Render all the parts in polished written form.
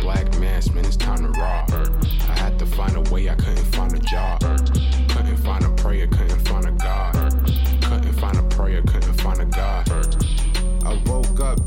Black mass, man, it's time to rock. I had to find a way, I couldn't find a job. Couldn't find a prayer, couldn't find a God. Couldn't find a prayer, couldn't find a God. I woke up,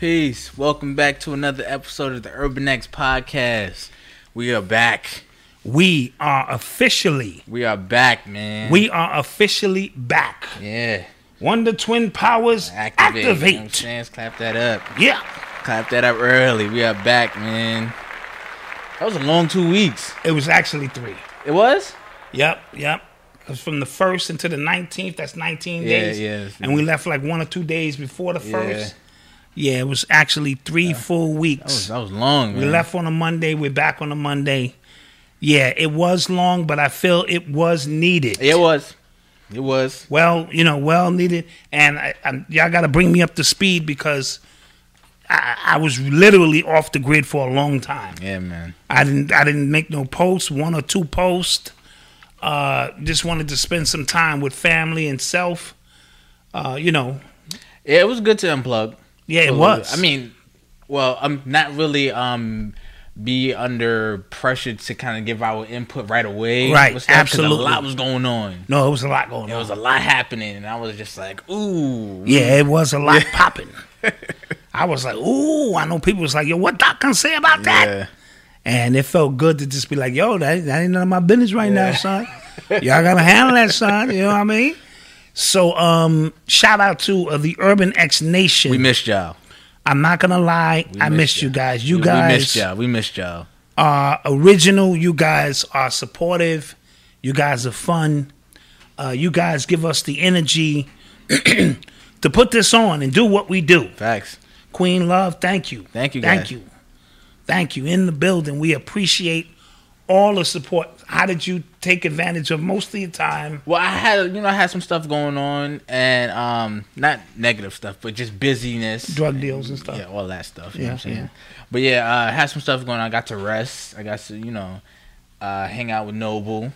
Peace. Welcome back to another episode of the Urban X Podcast. We are back. We are back, man. We are officially back. Yeah. Wonder Twin Powers, activate. You know what I'm saying? Clap that up. Yeah. Clap that up early. We are back, man. That was a long 2 weeks. It was actually 3. It was? Yep. It was from the 1st until the 19th. That's 19 days. Yeah. And we left like 1 or 2 days before the 1st. Yeah. Yeah, it was actually 3 full weeks. That was long, man. We left on a Monday. We're back on a Monday. Yeah, it was long, but I feel it was needed. It was. Well needed. And I, y'all got to bring me up to speed because I was literally off the grid for a long time. Yeah, man. I didn't make no posts, 1 or 2 posts. Just wanted to spend some time with family and self. Yeah, it was good to unplug. Yeah, it was. I mean, I'm not really be under pressure to kind of give our input right away. Right, absolutely. A lot was going on. No, it was a lot going on. It was a lot happening, and I was just like, ooh. Yeah, it was a lot popping. I was like, ooh. I know people was like, yo, what Doc can say about that? Yeah. And it felt good to just be like, yo, that ain't none of my business right now, son. Y'all got to handle that, son. You know what I mean? So, shout out to the Urban X Nation. We missed y'all. I'm not going to lie. I missed you guys. We missed y'all. Are original. You guys are supportive. You guys are fun. You guys give us the energy to put this on and do what we do. Facts. Queen Love, thank you. Thank you, guys. Thank you. In the building, we appreciate all the support. How did you take advantage of most of the time? Well, I had some stuff going on, and not negative stuff, but just busyness, drug deals and stuff. Yeah, all that stuff. You know what I'm saying? But I had some stuff going on. I got to rest. I got to hang out with Noble.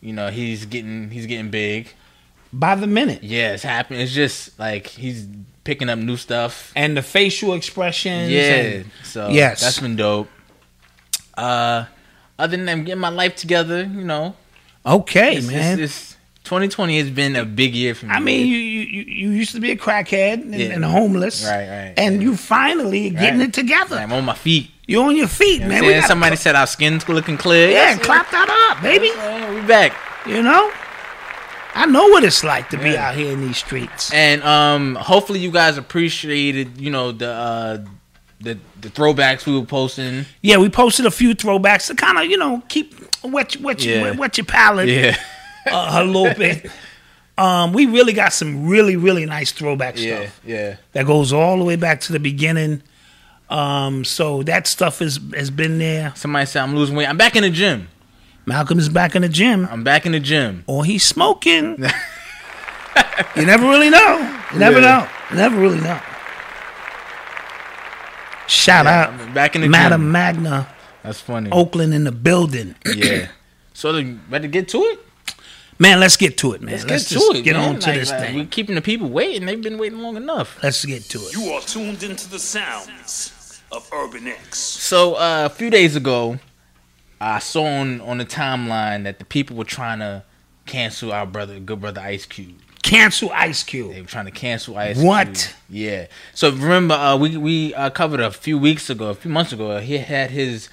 You know, he's getting big by the minute. Yeah, it's happening. It's just like he's picking up new stuff and the facial expressions. Yeah, that's been dope. Other than I'm getting my life together, Okay, man. It's 2020 has been a big year for me. I mean, you used to be a crackhead and homeless. Right. And you finally getting it together. Right, I'm on my feet. You're on your feet, man. Somebody said our skin's looking clear. Yeah, clap that up, baby. Yeah, we back. I know what it's like to be out here in these streets. And hopefully you guys appreciated, the the throwbacks we were posting. Yeah, we posted a few throwbacks to kind of, you know, keep wet your palate a little bit. We really got some really, really nice throwback stuff. Yeah. That goes all the way back to the beginning. So that stuff has been there. Somebody said I'm losing weight. I'm back in the gym. Malcolm is back in the gym. I'm back in the gym. Or he's smoking. You never really know. You never know. You never really know. Shout out back in the Madam gym. Magna. That's funny. Oakland in the building. Yeah. So better get to it. Man, let's get to it, man. Let's get on to this thing. We're keeping the people waiting. They've been waiting long enough. Let's get to it. You are tuned into the sounds of Urban X. So a few days ago, I saw on the timeline that the people were trying to cancel our brother, good brother Ice Cube. Cancel Ice Cube. They were trying to cancel Ice Cube. What? Yeah. So remember, we covered a few months ago, he had his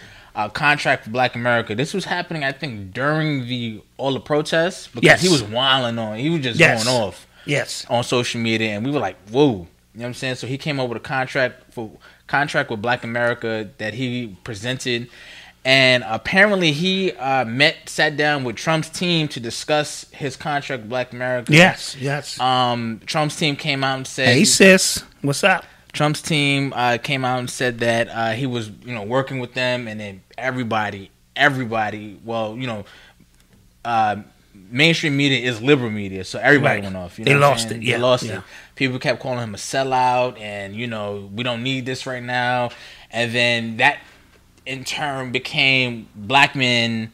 contract for Black America. This was happening, I think, during all the protests. Because he was wilding on. He was just going off. Yes. On social media. And we were like, whoa. You know what I'm saying? So he came up with a contract with Black America that he presented. And apparently he sat down with Trump's team to discuss his contract with Black America. Yes. Trump's team came out and said, "Hey sis, what's up?" Trump's team came out and said that he was, you know, working with them, and then everybody. Well, you know, mainstream media is liberal media, so everybody went off. You know, they lost it. People kept calling him a sellout, and you know, we don't need this right now. And then that, in turn, became black men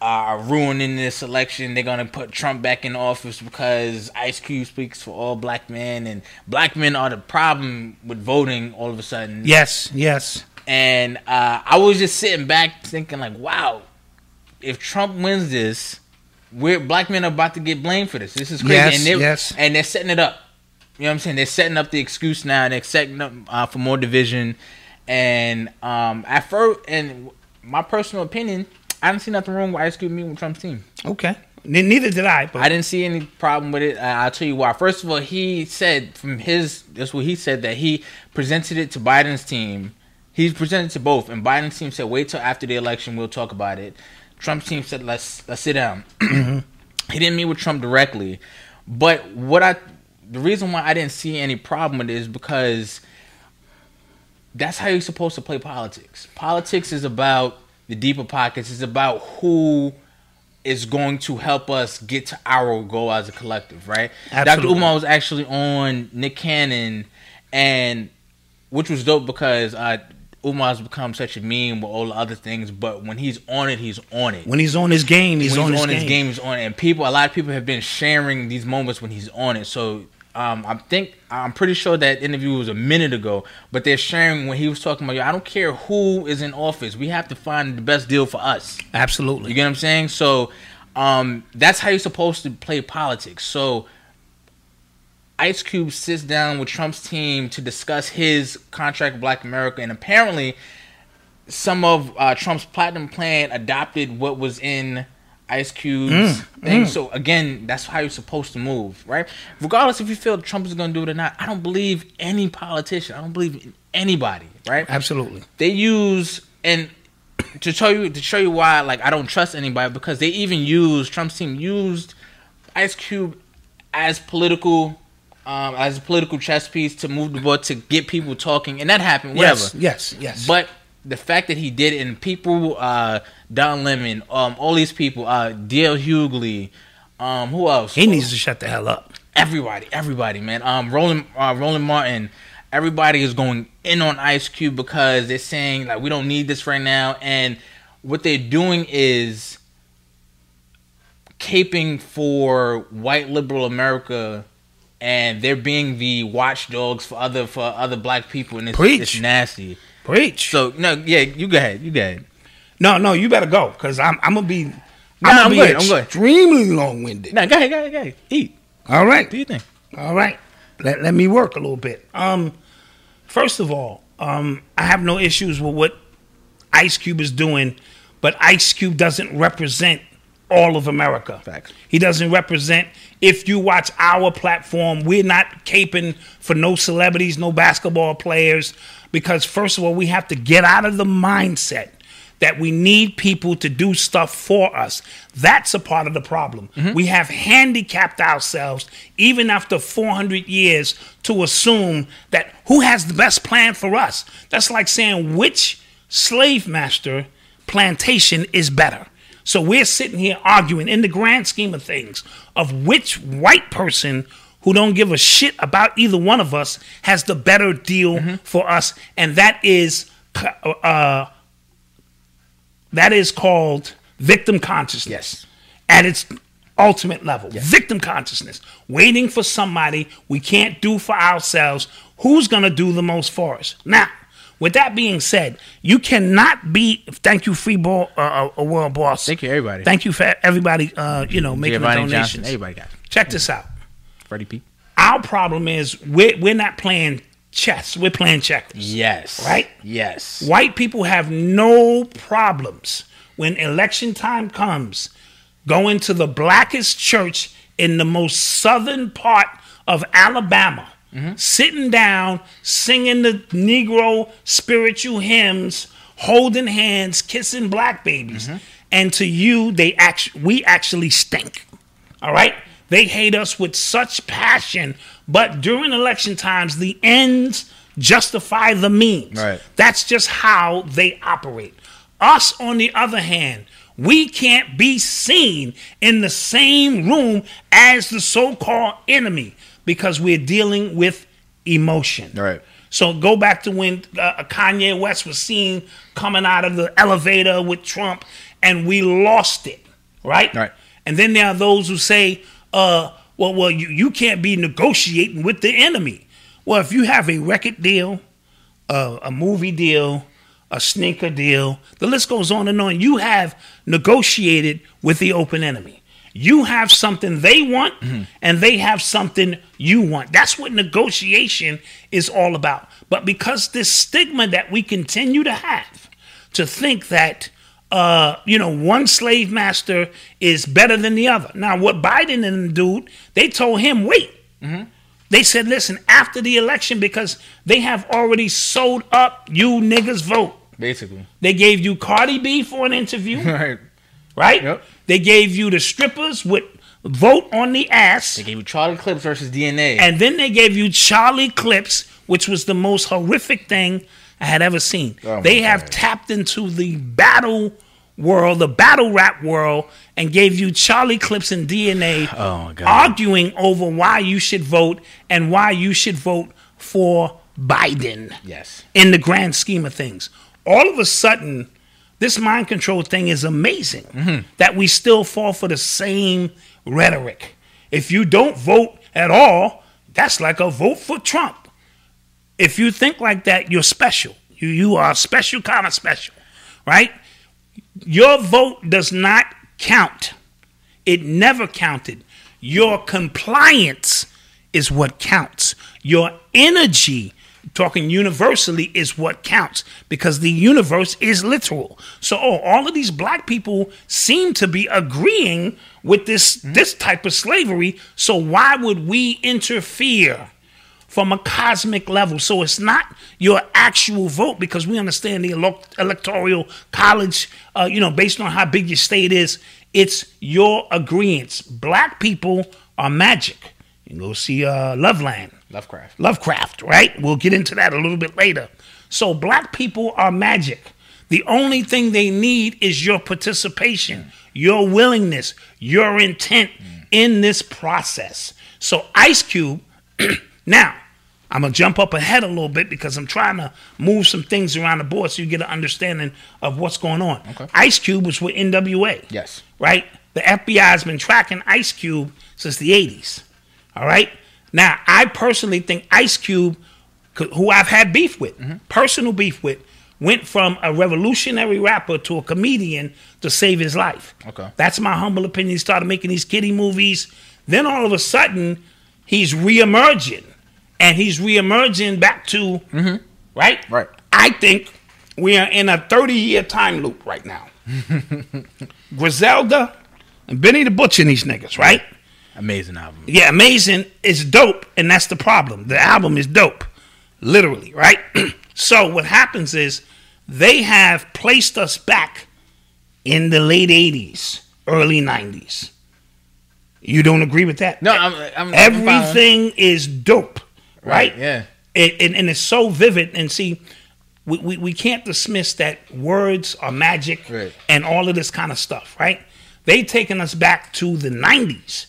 are ruining this election. They're going to put Trump back in office because Ice Cube speaks for all black men, and black men are the problem with voting all of a sudden. Yes. And I was just sitting back thinking like, wow, if Trump wins this, black men are about to get blamed for this. This is crazy. And they're setting it up. You know what I'm saying? They're setting up the excuse now. They're setting up for more division. And at first, and my personal opinion, I didn't see nothing wrong with Ice Cube meeting with Trump's team. Okay, neither did I. But I didn't see any problem with it. I'll tell you why. First of all, he said that he presented it to Biden's team. He's presented to both, and Biden's team said, "Wait till after the election, we'll talk about it." Trump's team said, "Let's sit down." He didn't meet with Trump directly, but the reason why I didn't see any problem with it is because that's how you're supposed to play politics. Politics is about the deeper pockets. It's about who is going to help us get to our goal as a collective, right? Absolutely. Dr. Umar was actually on Nick Cannon, and which was dope because Umar's become such a meme with all the other things, but when he's on it, he's on it. When he's on his game, he's on his game. And a lot of people have been sharing these moments when he's on it. So I'm pretty sure that interview was a minute ago, but they're sharing when he was talking about, I don't care who is in office, we have to find the best deal for us. Absolutely. You get what I'm saying? So that's how you're supposed to play politics. So Ice Cube sits down with Trump's team to discuss his contract with Black America, and apparently some of Trump's platinum plan adopted what was in Ice Cube's thing. So again, that's how you're supposed to move, right? Regardless if you feel Trump is going to do it or not, I don't believe any politician. I don't believe in anybody, right? Absolutely. They use, and to show you why, like, I don't trust anybody, because they even Trump's team used Ice Cube as a political chess piece to move the ball, to get people talking, and that happened. Whatever. Yes. But the fact that he did it, and people, Don Lemon, all these people, D.L. Hughley, who else? He needs to shut the hell up. Everybody, man. Roland Martin, everybody is going in on Ice Cube because they're saying, like, we don't need this right now. And what they're doing is caping for white liberal America, and they're being the watchdogs for other black people, and it's nasty. Preach. So no, yeah, you go ahead. No, you better go, because I'm gonna be. I'm extremely long-winded. No, go ahead. Eat. All right. Do your thing. All right. Let me work a little bit. First of all, I have no issues with what Ice Cube is doing, but Ice Cube doesn't represent all of America. Facts. He doesn't represent. If you watch our platform, we're not caping for no celebrities, no basketball players, because first of all, we have to get out of the mindset that we need people to do stuff for us. That's a part of the problem. Mm-hmm. We have handicapped ourselves, even after 400 years, to assume that who has the best plan for us. That's like saying which slave master plantation is better. So we're sitting here arguing in the grand scheme of things of which white person who don't give a shit about either one of us has the better deal mm-hmm. for us. And that is called victim consciousness. Yes. At its ultimate level. Yes. Victim consciousness. Waiting for somebody we can't do for ourselves. Who's going to do the most for us? Now, with that being said, you cannot be... Thank you, Free Ball, World Boss. Thank you, everybody. Thank you for everybody, making donations. Johnson, everybody got it. Check this out. Freddie P. Our problem is we're not playing... chess. We're playing checkers. Yes. Right? Yes. White people have no problems when election time comes going to the blackest church in the most southern part of Alabama, mm-hmm. sitting down, singing the Negro spiritual hymns, holding hands, kissing black babies. Mm-hmm. And to you, we actually stink. All right? They hate us with such passion, but during election times, the ends justify the means. Right. That's just how they operate. Us, on the other hand, we can't be seen in the same room as the so-called enemy because we're dealing with emotion. Right. So go back to when Kanye West was seen coming out of the elevator with Trump, and we lost it. Right? Right. And then there are those who say... Well, you can't be negotiating with the enemy. Well, if you have a record deal, a movie deal, a sneaker deal, the list goes on and on. You have negotiated with the open enemy. You have something they want, mm-hmm. and they have something you want. That's what negotiation is all about. But because this stigma that we continue to have, to think that one slave master is better than the other. Now, what Biden and the dude, they told him, wait. Mm-hmm. They said, listen, after the election, because they have already sold up you niggas vote. Basically. They gave you Cardi B for an interview. Right? Yep. They gave you the strippers with vote on the ass. They gave you Charlie Clips versus DNA. And then they gave you Charlie Clips, which was the most horrific thing I had ever seen. Oh, they have tapped into the battle world, the battle rap world, and gave you Charlie Clips and DNA arguing over why you should vote and why you should vote for Biden. Yes. In the grand scheme of things. All of a sudden, this mind control thing is amazing mm-hmm. that we still fall for the same rhetoric. If you don't vote at all, that's like a vote for Trump. If you think like that, you're special. You are special, kind of special, right? Your vote does not count. It never counted. Your compliance is what counts. Your energy, talking universally, is what counts because the universe is literal. So all of these black people seem to be agreeing with this type of slavery. So why would we interfere? From a cosmic level. So it's not your actual vote because we understand the electoral college, based on how big your state is, it's your agreements. Black people are magic. You can go see Lovecraft, right? We'll get into that a little bit later. So black people are magic. The only thing they need is your participation, your willingness, your intent in this process. So Ice Cube... Now, I'm going to jump up ahead a little bit because I'm trying to move some things around the board so you get an understanding of what's going on. Okay. Ice Cube was with NWA. Yes. Right? The FBI has been tracking Ice Cube since the 80s. All right? Now, I personally think Ice Cube, who I've had beef with, mm-hmm. personal beef with, went from a revolutionary rapper to a comedian to save his life. Okay. That's my humble opinion. He started making these kiddie movies. Then all of a sudden, he's reemerging. And he's reemerging back to, mm-hmm. right? Right. I think we are in a 30-year time loop right now. Griselda and Benny the Butcher and these niggas, right? Amazing album. Yeah, amazing. It's dope, and that's the problem. The album is dope, literally, right? So what happens is they have placed us back in the late 80s, early 90s. You don't agree with that? No, I'm everything is dope, right? Yeah. And it's so vivid. And see, we can't dismiss that words are magic, right, and all of this kind of stuff, right? They taken us back to the 90s,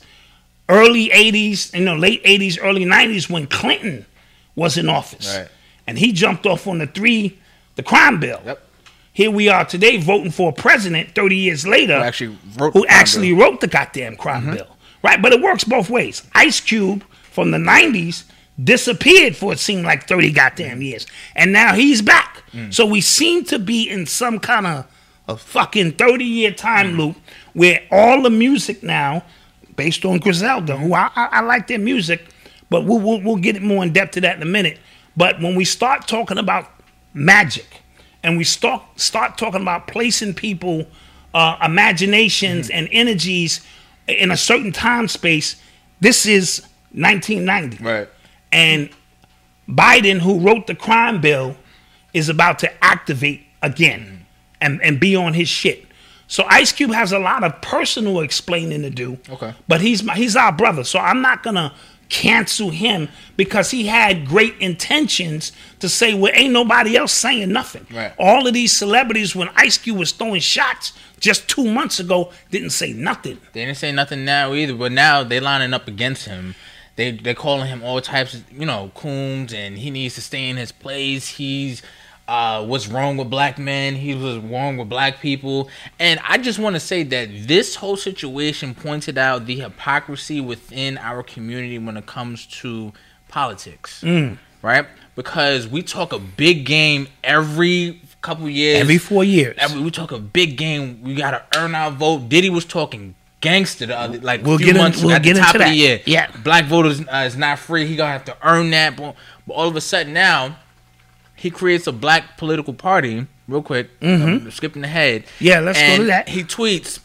early 80s, you know, late 80s, early 90s when Clinton was in office. Right. And he jumped off on the crime bill. Yep. Here we are today voting for a president 30 years later who actually wrote the goddamn crime bill. Right, but it works both ways. Ice Cube from the 90s disappeared for it seemed like 30 goddamn years. And now he's back. So we seem to be in some kind of a fucking 30-year time loop where all the music now, based on Griselda, who I like their music, but we'll get more in depth to that in a minute. But when we start talking about magic and we start talking about placing people, imaginations and energies in a certain time space, this is 1990. Right. And Biden, who wrote the crime bill, is about to activate again and be on his shit. So Ice Cube has a lot of personal explaining to do. Okay. But he's our brother, so I'm not going to cancel him because he had great intentions to say, well, ain't nobody else saying nothing. Right. All of these celebrities, when Ice Cube was throwing shots just 2 months ago, didn't say nothing. They didn't say nothing now either, but now they're lining up against him. They're calling him all types of, you know, coons, and he needs to stay in his place. He's what's wrong with black men. He was wrong with black people. And I just want to say that this whole situation pointed out the hypocrisy within our community when it comes to politics, right? Because we talk a big game every couple years. Every 4 years. We talk a big game. We got to earn our vote. Diddy was talking gangster the other, like we'll a few get in, months we'll at get the top of the year. Yeah. Black voters is not free. He going to have to earn that. But all of a sudden now, he creates a black political party, real quick, skipping ahead. Yeah, let's go to that. He tweets,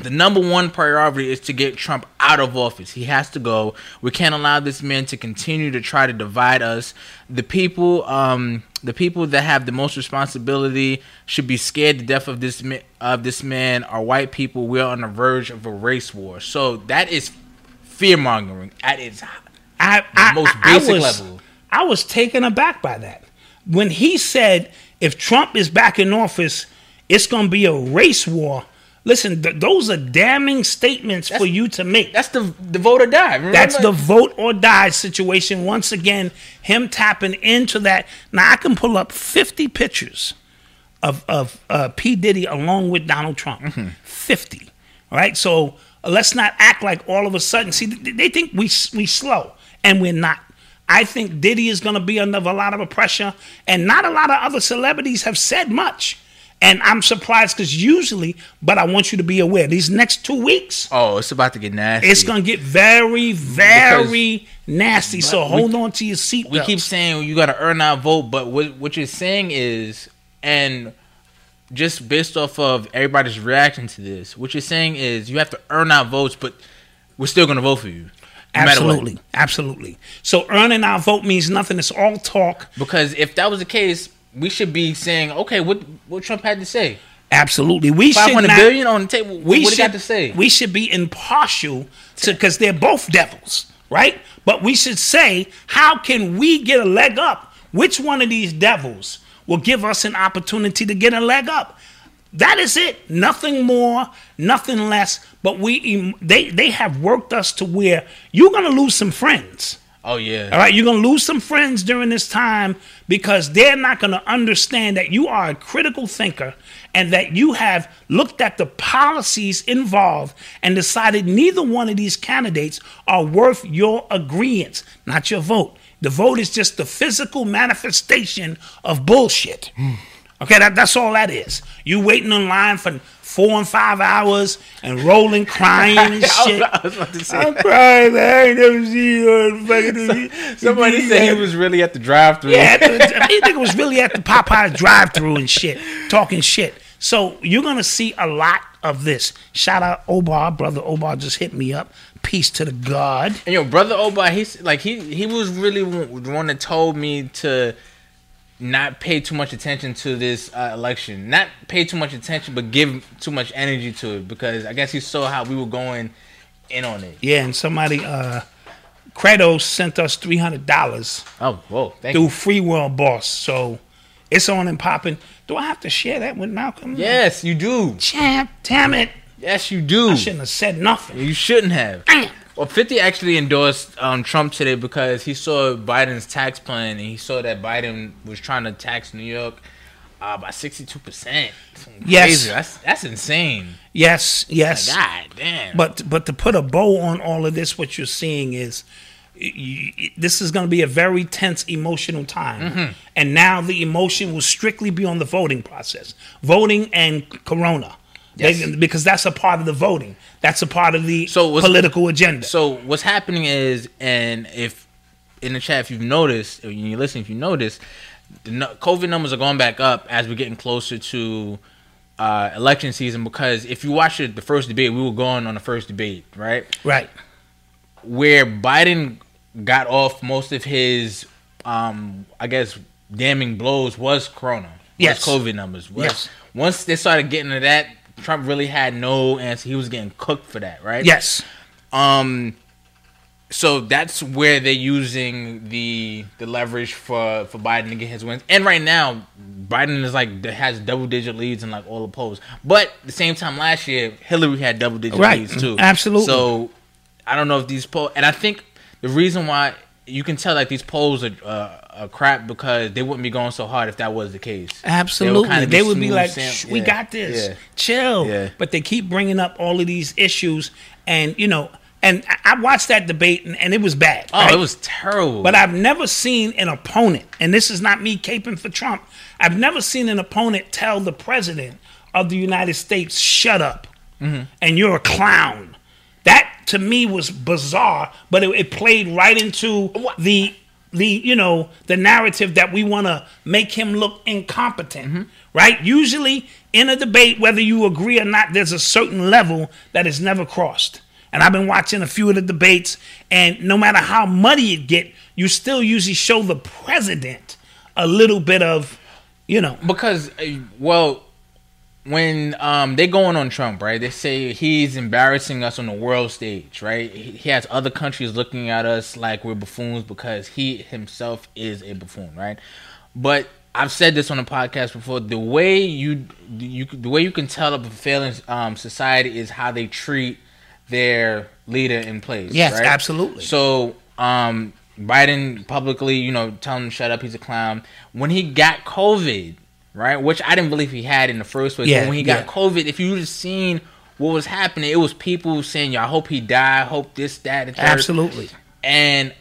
the #1 priority is to get Trump out of office. He has to go. We can't allow this man to continue to try to divide us. The people that have the most responsibility should be scared to death of this man are white people. We are on the verge of a race war. So that is fear-mongering at its most basic level. I was taken aback by that. When he said, if Trump is back in office, it's going to be a race war. Listen, those are damning statements for you to make. That's the vote or die. Remember? That's the vote or die situation. Once again, him tapping into that. Now, I can pull up 50 pictures of P. Diddy along with Donald Trump. 50. All right? So let's not act like all of a sudden. See, they think we slow, and we're not. I think Diddy is going to be under a lot of pressure, and not a lot of other celebrities have said much. And I'm surprised because usually, but I want you to be aware, these next 2 weeks. Oh, it's about to get nasty. It's going to get very, very nasty. So hold on to your seatbelts. We keep saying you got to earn our vote, but what you're saying is, and just based off of everybody's reaction to this, what you're saying is you have to earn our votes, but we're still going to vote for you. Absolutely. Absolutely. So earning our vote means nothing. It's all talk. Because if that was the case, we should be saying, okay, what Trump had to say. Absolutely. We should not. $500 billion on the table. What he got to say. We should be impartial because they're both devils, right? But we should say, how can we get a leg up? Which one of these devils will give us an opportunity to get a leg up? That is it. Nothing more, nothing less. But they have worked us to where you're going to lose some friends. Oh, yeah. All right. You're going to lose some friends during this time because they're not going to understand that you are a critical thinker and that you have looked at the policies involved and decided neither one of these candidates are worth your agreeance, not your vote. The vote is just the physical manifestation of bullshit. Okay, that's all that is. You waiting in line for 4 and 5 hours and rolling, crying and shit. I was about to say I'm crying. I ain't never seen you fucking. Somebody said he was really at the drive-through. Yeah, I think it was really at the Popeyes drive-through and shit, talking shit. So you're going to see a lot of this. Shout out Obar. Brother Obar just hit me up. Peace to the God. And yo, Brother Obar, he's like, he was really the one that told me to not pay too much attention to this election. Not pay too much attention, but give too much energy to it, because I guess he saw how we were going in on it. Yeah, and somebody, Credo, sent us $300. Oh, whoa. Thank you. Through Free World Boss. So it's on and popping. Do I have to share that with Malcolm? Yes, you do. Champ, damn it. Yes, you do. I shouldn't have said nothing. You shouldn't have. Damn. Well, 50 actually endorsed Trump today because he saw Biden's tax plan, and he saw that Biden was trying to tax New York by 62%. Yes. Crazy. That's insane. Yes, yes. God damn. But to put a bow on all of this, what you're seeing is this is going to be a very tense, emotional time. Mm-hmm. And now the emotion will strictly be on the voting process. Voting and Corona. Yes. Because that's a part of the voting. That's a part of the political agenda. So what's happening is, and if in the chat, if you've noticed, if you're listening, if you notice, the COVID numbers are going back up as we're getting closer to election season. Because if you watch the first debate, we were going on the first debate, right? Right. Where Biden got off most of his, I guess, damning blows was Corona. Yes. Was COVID numbers. Yes. Once they started getting to that, Trump really had no answer. He was getting cooked for that, right? Yes. So that's where they're using the leverage for Biden to get his wins. And right now, Biden is like has double-digit leads in like all the polls. But at the same time last year, Hillary had double-digit leads too. Absolutely. So I don't know if these polls, and I think the reason why you can tell like these polls are crap because they wouldn't be going so hard if that was the case. Absolutely. They would be like, we got this. Yeah. Chill. Yeah. But they keep bringing up all of these issues. And, you know, and I watched that debate, and it was bad. Oh, right? It was terrible. But I've never seen an opponent, and this is not me caping for Trump, I've never seen an opponent tell the president of the United States, shut up, and you're a clown. That, to me, was bizarre, but it played right into the you know, the narrative that we want to make him look incompetent, right? Usually in a debate, whether you agree or not, there's a certain level that is never crossed. And I've been watching a few of the debates, and no matter how muddy it get, you still usually show the president a little bit of, you know. Because, well, when they're going on Trump, right, they say he's embarrassing us on the world stage, right? He has other countries looking at us like we're buffoons because he himself is a buffoon, right? But I've said this on the podcast before. The way you can tell a failing society is how they treat their leader in place. Yes, right? Absolutely. So Biden publicly, you know, telling him shut up, he's a clown. When he got COVID, right, which I didn't believe he had in the first place. Yeah, when he got COVID, if you would have seen what was happening, it was people saying, "Yo, I hope he died. Hope this, that, and third." Absolutely. And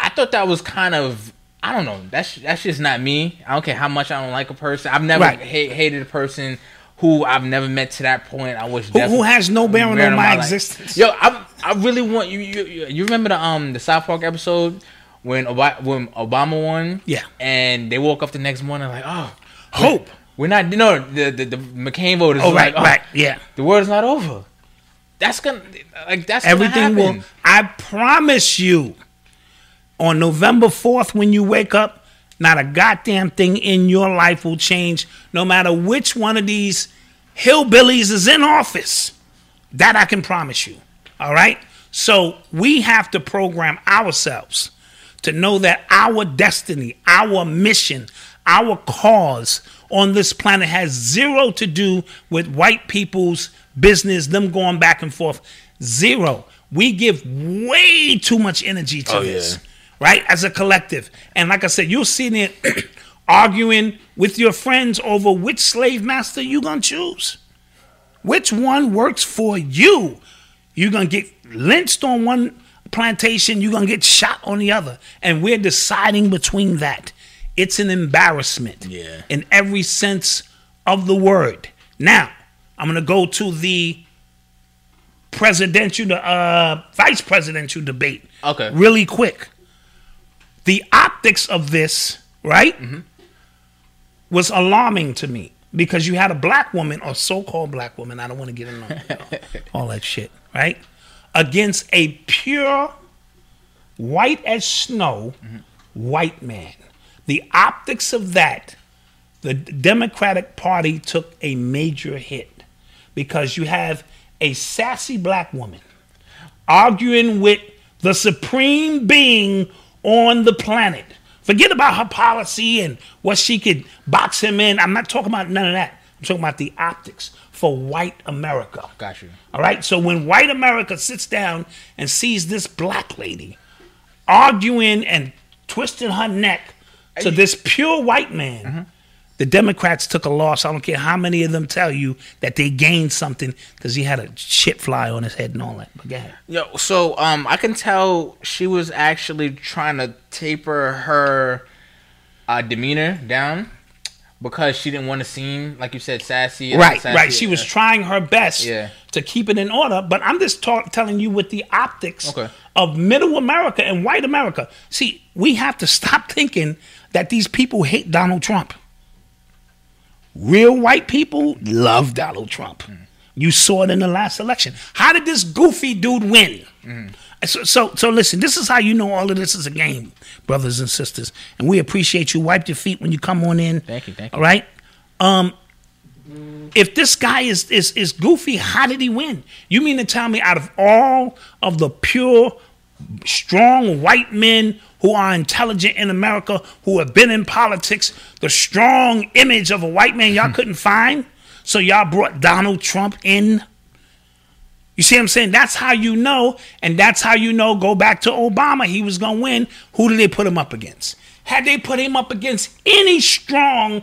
I thought that was kind of, I don't know. That's just not me. I don't care how much I don't like a person. I've never hated a person who I've never met to that point. I wish who has no bearing on my existence. Yo, I really want you. You remember the South Park episode when Obama won? Yeah. And they woke up the next morning like, oh. Hope. We're not, no, the McCain voters. Oh, right, like, oh, right, yeah. The world's not over. That's gonna, like, that's everything gonna happen. I promise you, on November 4th, when you wake up, not a goddamn thing in your life will change, no matter which one of these hillbillies is in office. That I can promise you. All right? So we have to program ourselves to know that our destiny, our mission, our cause on this planet has zero to do with white people's business, them going back and forth. Zero. We give way too much energy to this, right, as a collective. And like I said, you're sitting there arguing with your friends over which slave master you're going to choose. Which one works for you? You're going to get lynched on one plantation. You're going to get shot on the other. And we're deciding between that. It's an embarrassment in every sense of the word. Now, I'm going to go to the vice presidential debate really quick. The optics of this, right, was alarming to me. because you had a black woman or so-called black woman, I don't want to get in on all that shit, right? Against a pure white as snow white man. The optics of that, the Democratic Party took a major hit because you have a sassy black woman arguing with the supreme being on the planet. Forget about her policy and what she could box him in. I'm not talking about none of that. I'm talking about the optics for white America. Got you. All right? So when white America sits down and sees this black lady arguing and twisting her neck to this pure white man, the Democrats took a loss. I don't care how many of them tell you that they gained something because he had a shit fly on his head and all that. But go ahead. Yo, so I can tell she was actually trying to taper her demeanor down because she didn't want to seem, like you said, sassy. Right, sassy, right. She was trying her best to keep it in order. But I'm just telling you with the optics of middle America and white America. See, we have to stop thinking that these people hate Donald Trump. Real white people love Donald Trump. You saw it in the last election. How did this goofy dude win? So listen, this is how you know all of this is a game, brothers and sisters. And we appreciate you. Wipe your feet when you come on in. Thank you. All right? If this guy is goofy, how did he win? You mean to tell me out of all of the pure, strong white men who are intelligent in America, who have been in politics, the strong image of a white man y'all couldn't find, so y'all brought Donald Trump in? You see what I'm saying? That's how you know, and that's how you know, go back to Obama, he was going to win. Who did they put him up against? Had they put him up against any strong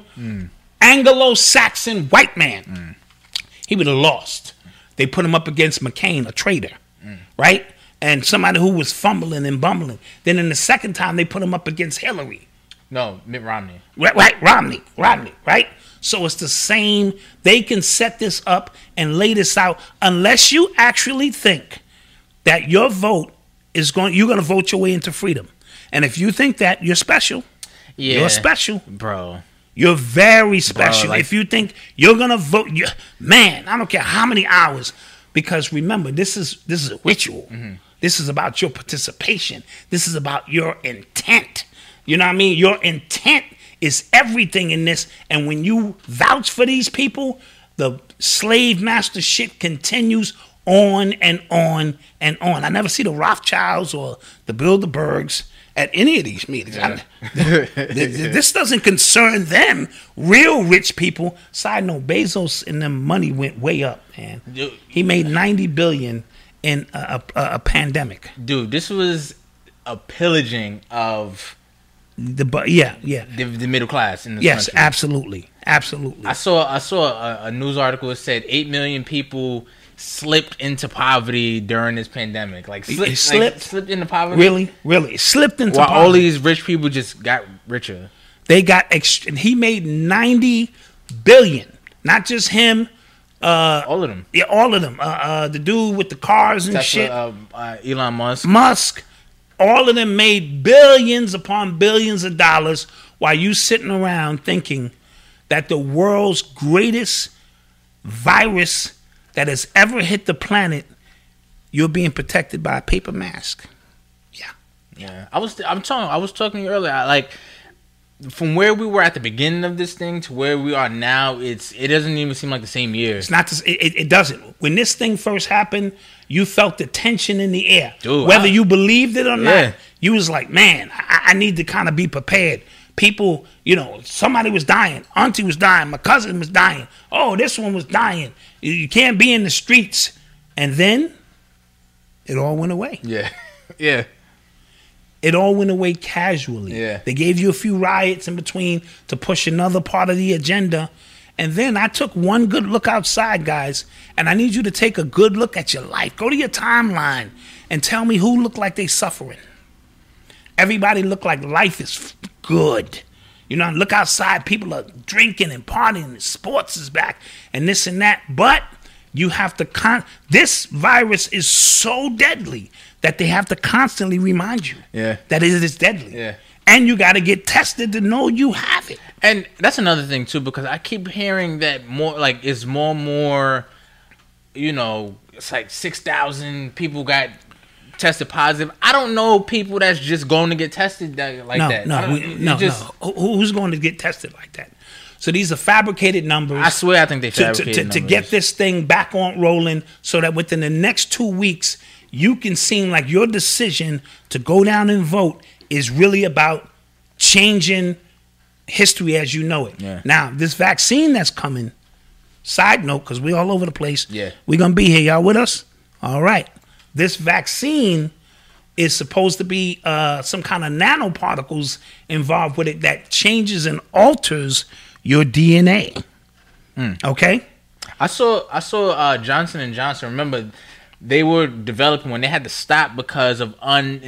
Anglo-Saxon white man, he would have lost. They put him up against McCain, a traitor, right? And somebody who was fumbling and bumbling. Then in the second time, they put him up against Hillary. No, Mitt Romney. Right, Romney, right? So it's the same. They can set this up and lay this out unless you actually think that your vote is going, you're going to vote your way into freedom. And if you think that, you're special. Yeah. You're special. Bro. You're very special. Bro, like, if you think you're going to vote, man, I don't care how many hours. Because remember, this is a ritual. This is about your participation. This is about your intent. You know what I mean? Your intent is everything in this. And when you vouch for these people, the slave master shit continues on and on and on. I never see the Rothschilds or the Bilderbergs at any of these meetings. Yeah. This doesn't concern them. Real rich people. Side note, Bezos and them money went way up, man. Dude, he made $90 billion in a pandemic. Dude, this was a pillaging of the middle class in this country. Yes, absolutely. I saw a news article that said 8 million people slipped into poverty during this pandemic. Slipped into poverty? Really? Slipped into poverty. While all these rich people just got richer. They got he made $90 billion. Not just him. All of them. Yeah, all of them. The dude with the cars and shit. Elon Musk. All of them made billions upon billions of dollars while you sitting around thinking that the world's greatest virus that has ever hit the planet, you're being protected by a paper mask. Yeah. I was talking earlier. Like, from where we were at the beginning of this thing to where we are now, it doesn't even seem like the same year. It's not. It doesn't. When this thing first happened, you felt the tension in the air. Dude, whether you believed it or not, you was like, man, I need to kind of be prepared. People, somebody was dying. Auntie was dying. My cousin was dying. Oh, this one was dying. You can't be in the streets. And then it all went away. Yeah. It all went away casually. Yeah. They gave you a few riots in between to push another part of the agenda. And then I took one good look outside, guys, and I need you to take a good look at your life. Go to your timeline and tell me who looked like they suffering. Everybody looked like life is good. Look outside. People are drinking and partying and sports is back and this and that. But you have to this virus is so deadly that they have to constantly remind you that it is deadly. Yeah. and you got to get tested to know you have it. And that's another thing too, because I keep hearing that more, like it's more and more, you know, it's like 6,000 people got tested positive. I don't know people that's just going to get tested like that. No. Who's going to get tested like that? So these are fabricated numbers. I swear, I think they fabricated numbers to get this thing back on rolling, so that within the next 2 weeks, you can seem like your decision to go down and vote is really about changing history as you know it. Yeah. Now, this vaccine that's coming. Side note, because we're all over the place. Yeah, we're gonna be here. Y'all with us? All right. This vaccine is supposed to be some kind of nanoparticles involved with it that changes and alters your DNA. Mm. Okay. I saw Johnson & Johnson. Remember, they were developing when they had to stop because of an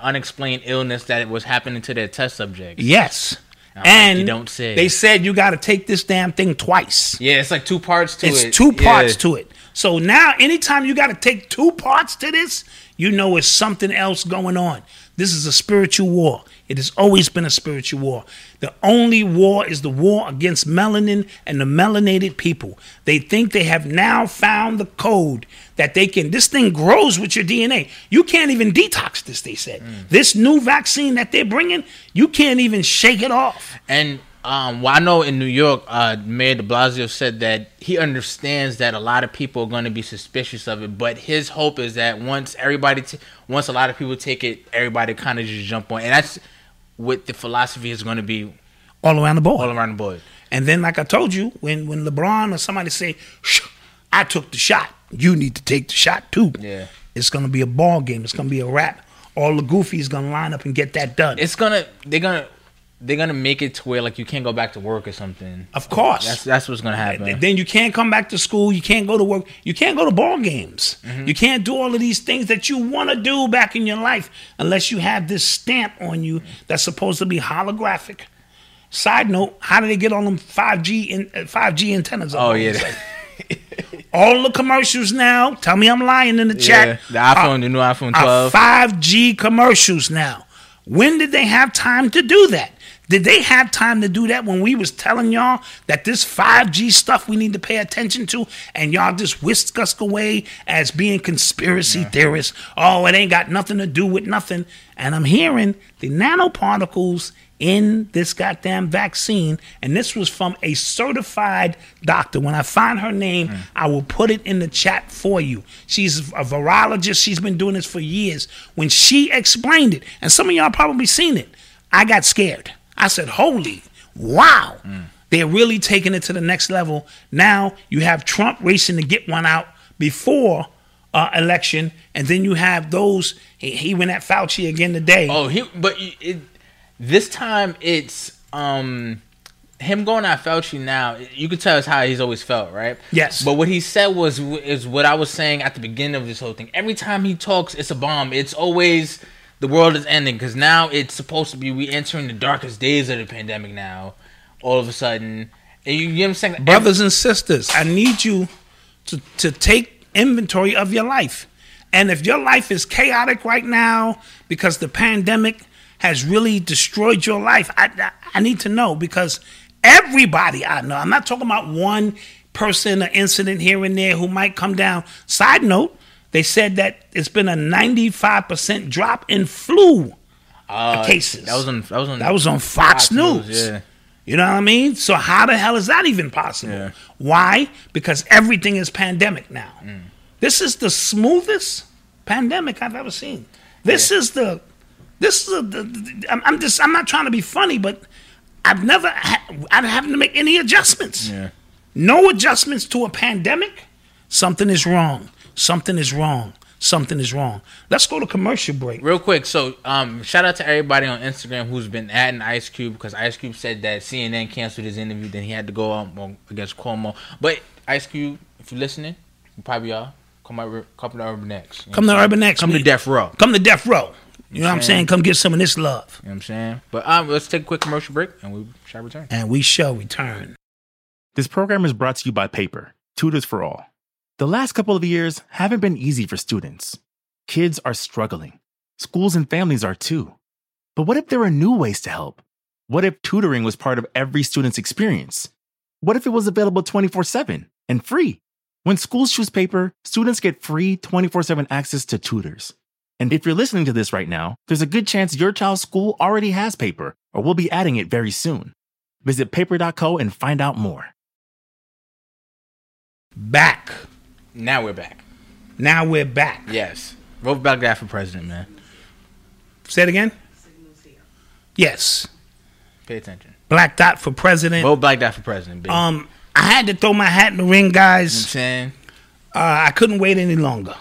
unexplained illness that was happening to their test subjects. Yes. And like, you don't say. They said you got to take this damn thing twice. Yeah, it's like two parts to it. It's two parts to it. So now anytime you got to take two parts to this, you know it's something else going on. This is a spiritual war. It has always been a spiritual war. The only war is the war against melanin and the melanated people. They think they have now found the code that they can. This thing grows with your DNA. You can't even detox this, they said. Mm. This new vaccine that they're bringing, you can't even shake it off. And well, I know in New York, Mayor de Blasio said that he understands that a lot of people are going to be suspicious of it, but his hope is that once a lot of people take it, everybody kind of just jump on. And that's what the philosophy is going to be all around the board. All around the board. And then, like I told you, when LeBron or somebody say, I took the shot, you need to take the shot too. Yeah. It's going to be a ball game. It's going to be a wrap. All the goofies going to line up and get that done. They're going to make it to where, like, you can't go back to work or something. Of course. That's what's going to happen. Then you can't come back to school. You can't go to work. You can't go to ball games. Mm-hmm. You can't do all of these things that you want to do back in your life unless you have this stamp on you that's supposed to be holographic. Side note, how do they get on them 5G antennas? Oh, yeah. All the commercials now, tell me I'm lying in the chat. Yeah, the new iPhone 12. 5G commercials now. When did they have time to do that? Did they have time to do that when we was telling y'all that this 5G stuff we need to pay attention to, and y'all just whisk us away as being conspiracy theorists? Oh, it ain't got nothing to do with nothing. And I'm hearing the nanoparticles in this goddamn vaccine, and this was from a certified doctor. When I find her name, I will put it in the chat for you. She's a virologist. She's been doing this for years. When she explained it, and some of y'all probably seen it, I got scared. I said, holy, wow. Mm. They're really taking it to the next level. Now you have Trump racing to get one out before election. And then you have those. He went at Fauci again today. Oh, this time it's him going at Fauci now. You can tell us how he's always felt, right? Yes. But what he said is what I was saying at the beginning of this whole thing. Every time he talks, it's a bomb. It's always... the world is ending, because now it's supposed to be we entering the darkest days of the pandemic now, all of a sudden. And you know what I'm saying? Brothers and sisters, I need you to take inventory of your life. And if your life is chaotic right now because the pandemic has really destroyed your life, I need to know, because everybody I know, I'm not talking about one person, an incident here and there who might come down. Side note, they said that it's been a 95% drop in flu cases. That was on Fox News. Yeah. You know what I mean? So how the hell is that even possible? Yeah. Why? Because everything is pandemic now. Mm. This is the smoothest pandemic I've ever seen. I'm not trying to be funny, but I haven't to make any adjustments. Yeah. No adjustments to a pandemic. Something is wrong. Something is wrong. Something is wrong. Let's go to commercial break. Real quick. So shout out to everybody on Instagram who's been adding Ice Cube, because Ice Cube said that CNN canceled his interview. Then he had to go out against Cuomo. But Ice Cube, if you're listening, you probably are. Come to Urban X. Come to Urban X. Come to Death Row. Come to Death Row. You know what I'm saying? Come get some of this love. You know what I'm saying? But let's take a quick commercial break, and we shall return. This program is brought to you by Paper, Tutors for All. The last couple of years haven't been easy for students. Kids are struggling. Schools and families are too. But what if there were new ways to help? What if tutoring was part of every student's experience? What if it was available 24/7 and free? When schools choose paper, students get free 24/7 access to tutors. And if you're listening to this right now, there's a good chance your child's school already has paper, or we'll be adding it very soon. Visit paper.co and find out more. Back. Now we're back. Now we're back. Yes. Vote back that for president, man. Say it again? Yes. Pay attention. Black dot for president. Vote black dot for president, baby. I had to throw my hat in the ring, guys. You know what I'm saying? I couldn't wait any longer.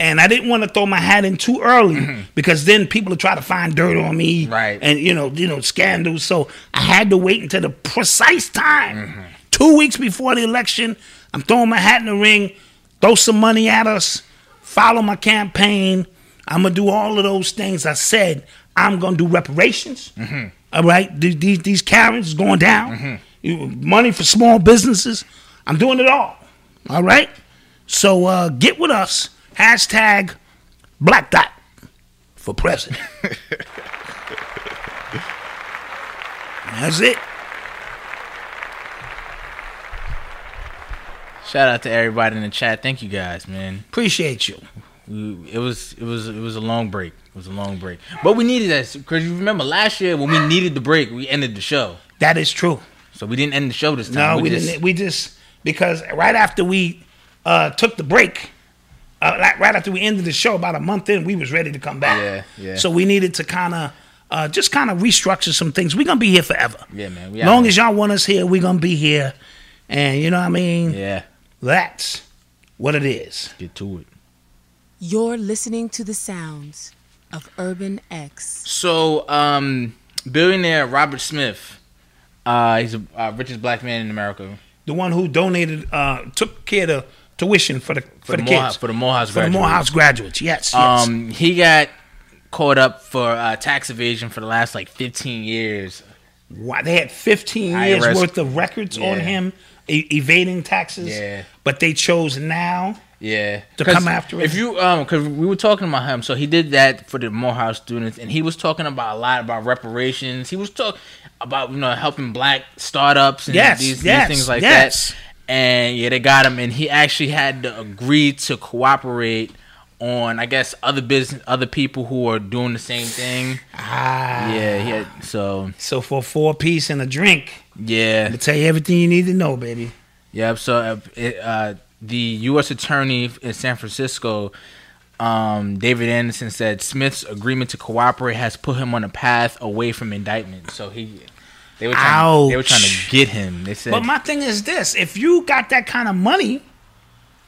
And I didn't want to throw my hat in too early because then people would try to find dirt on me, right? And you know, scandals. So I had to wait until the precise time, 2 weeks before the election. I'm throwing my hat in the ring. Throw some money at us. Follow my campaign. I'm gonna do all of those things. I said I'm gonna do reparations. All right, these Karens is going down. Money for small businesses. I'm doing it all. All right, so get with us. Hashtag Black Dot for president. That's it. Shout out to everybody in the chat. Thank you guys, man. Appreciate you. It was a long break. It was a long break, but we needed that because you remember last year when we needed the break, we ended the show. That is true. So we didn't end the show this time. No, we didn't. We just because right after we took the break. Like right after we ended the show, about a month in, we was ready to come back. Yeah. So we needed to kind of restructure some things. We're going to be here forever. Yeah, man. As long as y'all want us here, we're going to be here. And you know what I mean? Yeah. That's what it is. Let's get to it. You're listening to the sounds of Urban X. So, billionaire Robert Smith, he's the richest black man in America. The one who donated, took care of tuition for the kids. For the Morehouse graduates, yes. He got caught up for tax evasion for the last, 15 years. Wow, they had 15 years worth of records on him evading taxes. Yeah. But they chose now to come after him. Because we were talking about him, so he did that for the Morehouse students, and he was talking about a lot about reparations. He was talking about, helping black startups and these things like that. And they got him, and he actually had to agree to cooperate on, I guess, other people who are doing the same thing. So for $4 and a drink, it'll tell you everything you need to know, baby. Yep. So the U.S. attorney in San Francisco, David Anderson, said Smith's agreement to cooperate has put him on a path away from indictment. So he. They were trying to get him. They said, but my thing is this: if you got that kind of money,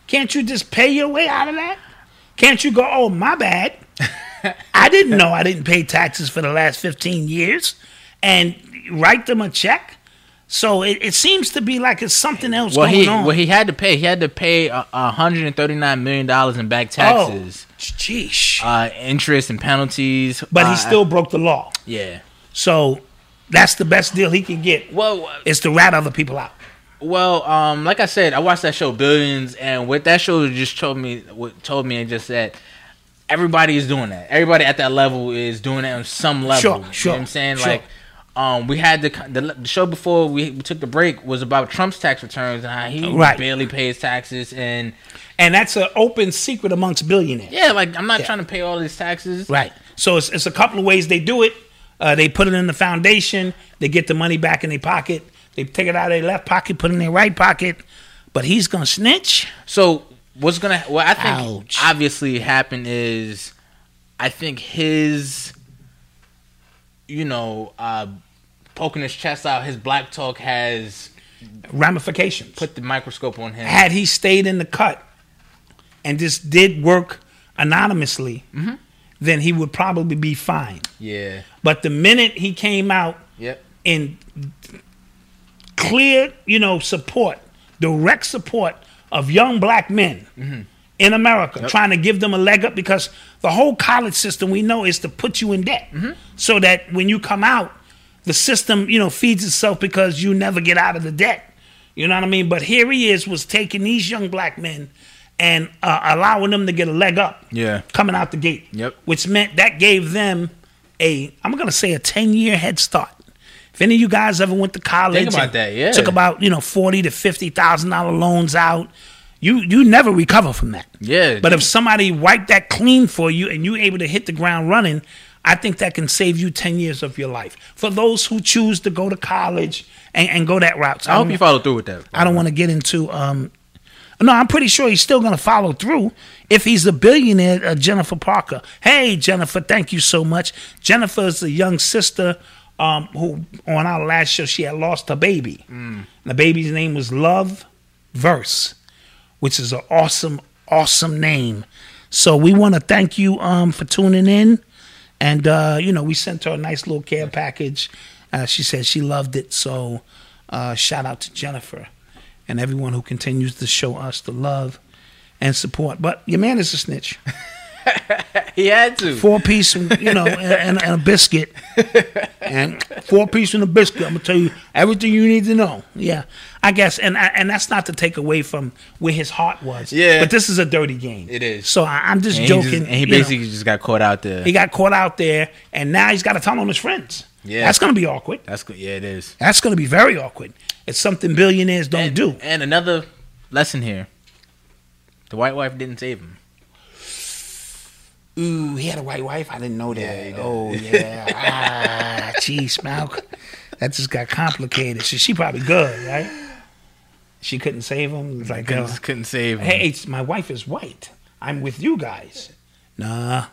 can't you just pay your way out of that? Can't you go, oh, my bad. I didn't know I didn't pay taxes for the last 15 years and write them a check? So it seems to be like it's something else going on. Well, he had to pay. He had to pay $139 million in back taxes. Oh, jeez. Interest and penalties. But he still broke the law. Yeah. So... that's the best deal he can get. Well, it's to rat other people out. Well, like I said, I watched that show Billions, and what that show just told me, and just that everybody is doing that. Everybody at that level is doing that on some level. Sure. You know what I'm saying? Sure. We had the show before we took the break was about Trump's tax returns and how he barely pays taxes, and that's an open secret amongst billionaires. Yeah, I'm not trying to pay all these taxes. Right. So it's a couple of ways they do it. They put it in the foundation. They get the money back in their pocket. They take it out of their left pocket, put it in their right pocket. But he's gonna snitch. So what's gonna? What I think obviously happened is, I think his, poking his chest out, his black talk has ramifications. Put the microscope on him. Had he stayed in the cut and just did work anonymously. Mm-hmm. Then he would probably be fine. Yeah. But the minute he came out in clear, support, direct support of young black men in America, trying to give them a leg up, because the whole college system we know is to put you in debt so that when you come out, the system, feeds itself because you never get out of the debt. You know what I mean? But here he was taking these young black men and allowing them to get a leg up coming out the gate, which meant that gave them a 10-year head start. If any of you guys ever went to college, think about that, yeah. Took about, $40,000 to $50,000 loans out, you never recover from that. Yeah. But if somebody wiped that clean for you and you able to hit the ground running, I think that can save you 10 years of your life. For those who choose to go to college and go that route. So I hope you follow through with that. I don't want to get into... No, I'm pretty sure he's still going to follow through if he's a billionaire, Jennifer Parker. Hey, Jennifer, thank you so much. Jennifer is the young sister who, on our last show, she had lost her baby. Mm. The baby's name was Love Verse, which is an awesome, awesome name. So we want to thank you for tuning in. And, we sent her a nice little care package. She said she loved it. So shout out to Jennifer and everyone who continues to show us the love and support. But your man is a snitch. He had to. 4-piece, and a biscuit. And 4-piece and a biscuit. I'm going to tell you everything you need to know. Yeah, I guess. And that's not to take away from where his heart was. Yeah. But this is a dirty game. It is. So I'm just joking. He basically just got caught out there. He got caught out there, and now he's got to tell on his friends. Yeah. That's going to be awkward. Yeah, it is. That's going to be very awkward. It's something billionaires don't do. And another lesson here. The white wife didn't save him. Ooh, he had a white wife? I didn't know that. Yeah, oh, yeah. Jeez, Malcolm. That just got complicated. She probably good, right? She couldn't save him? It's like, couldn't save him. Hey, my wife is white. I'm with you guys. Nah.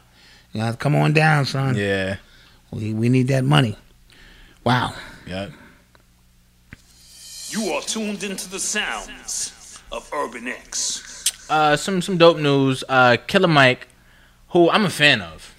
You gotta come on down, son. Yeah. We need that money. Wow. Yep. You are tuned into the sounds of Urban X. Some dope news. Killer Mike, who I'm a fan of.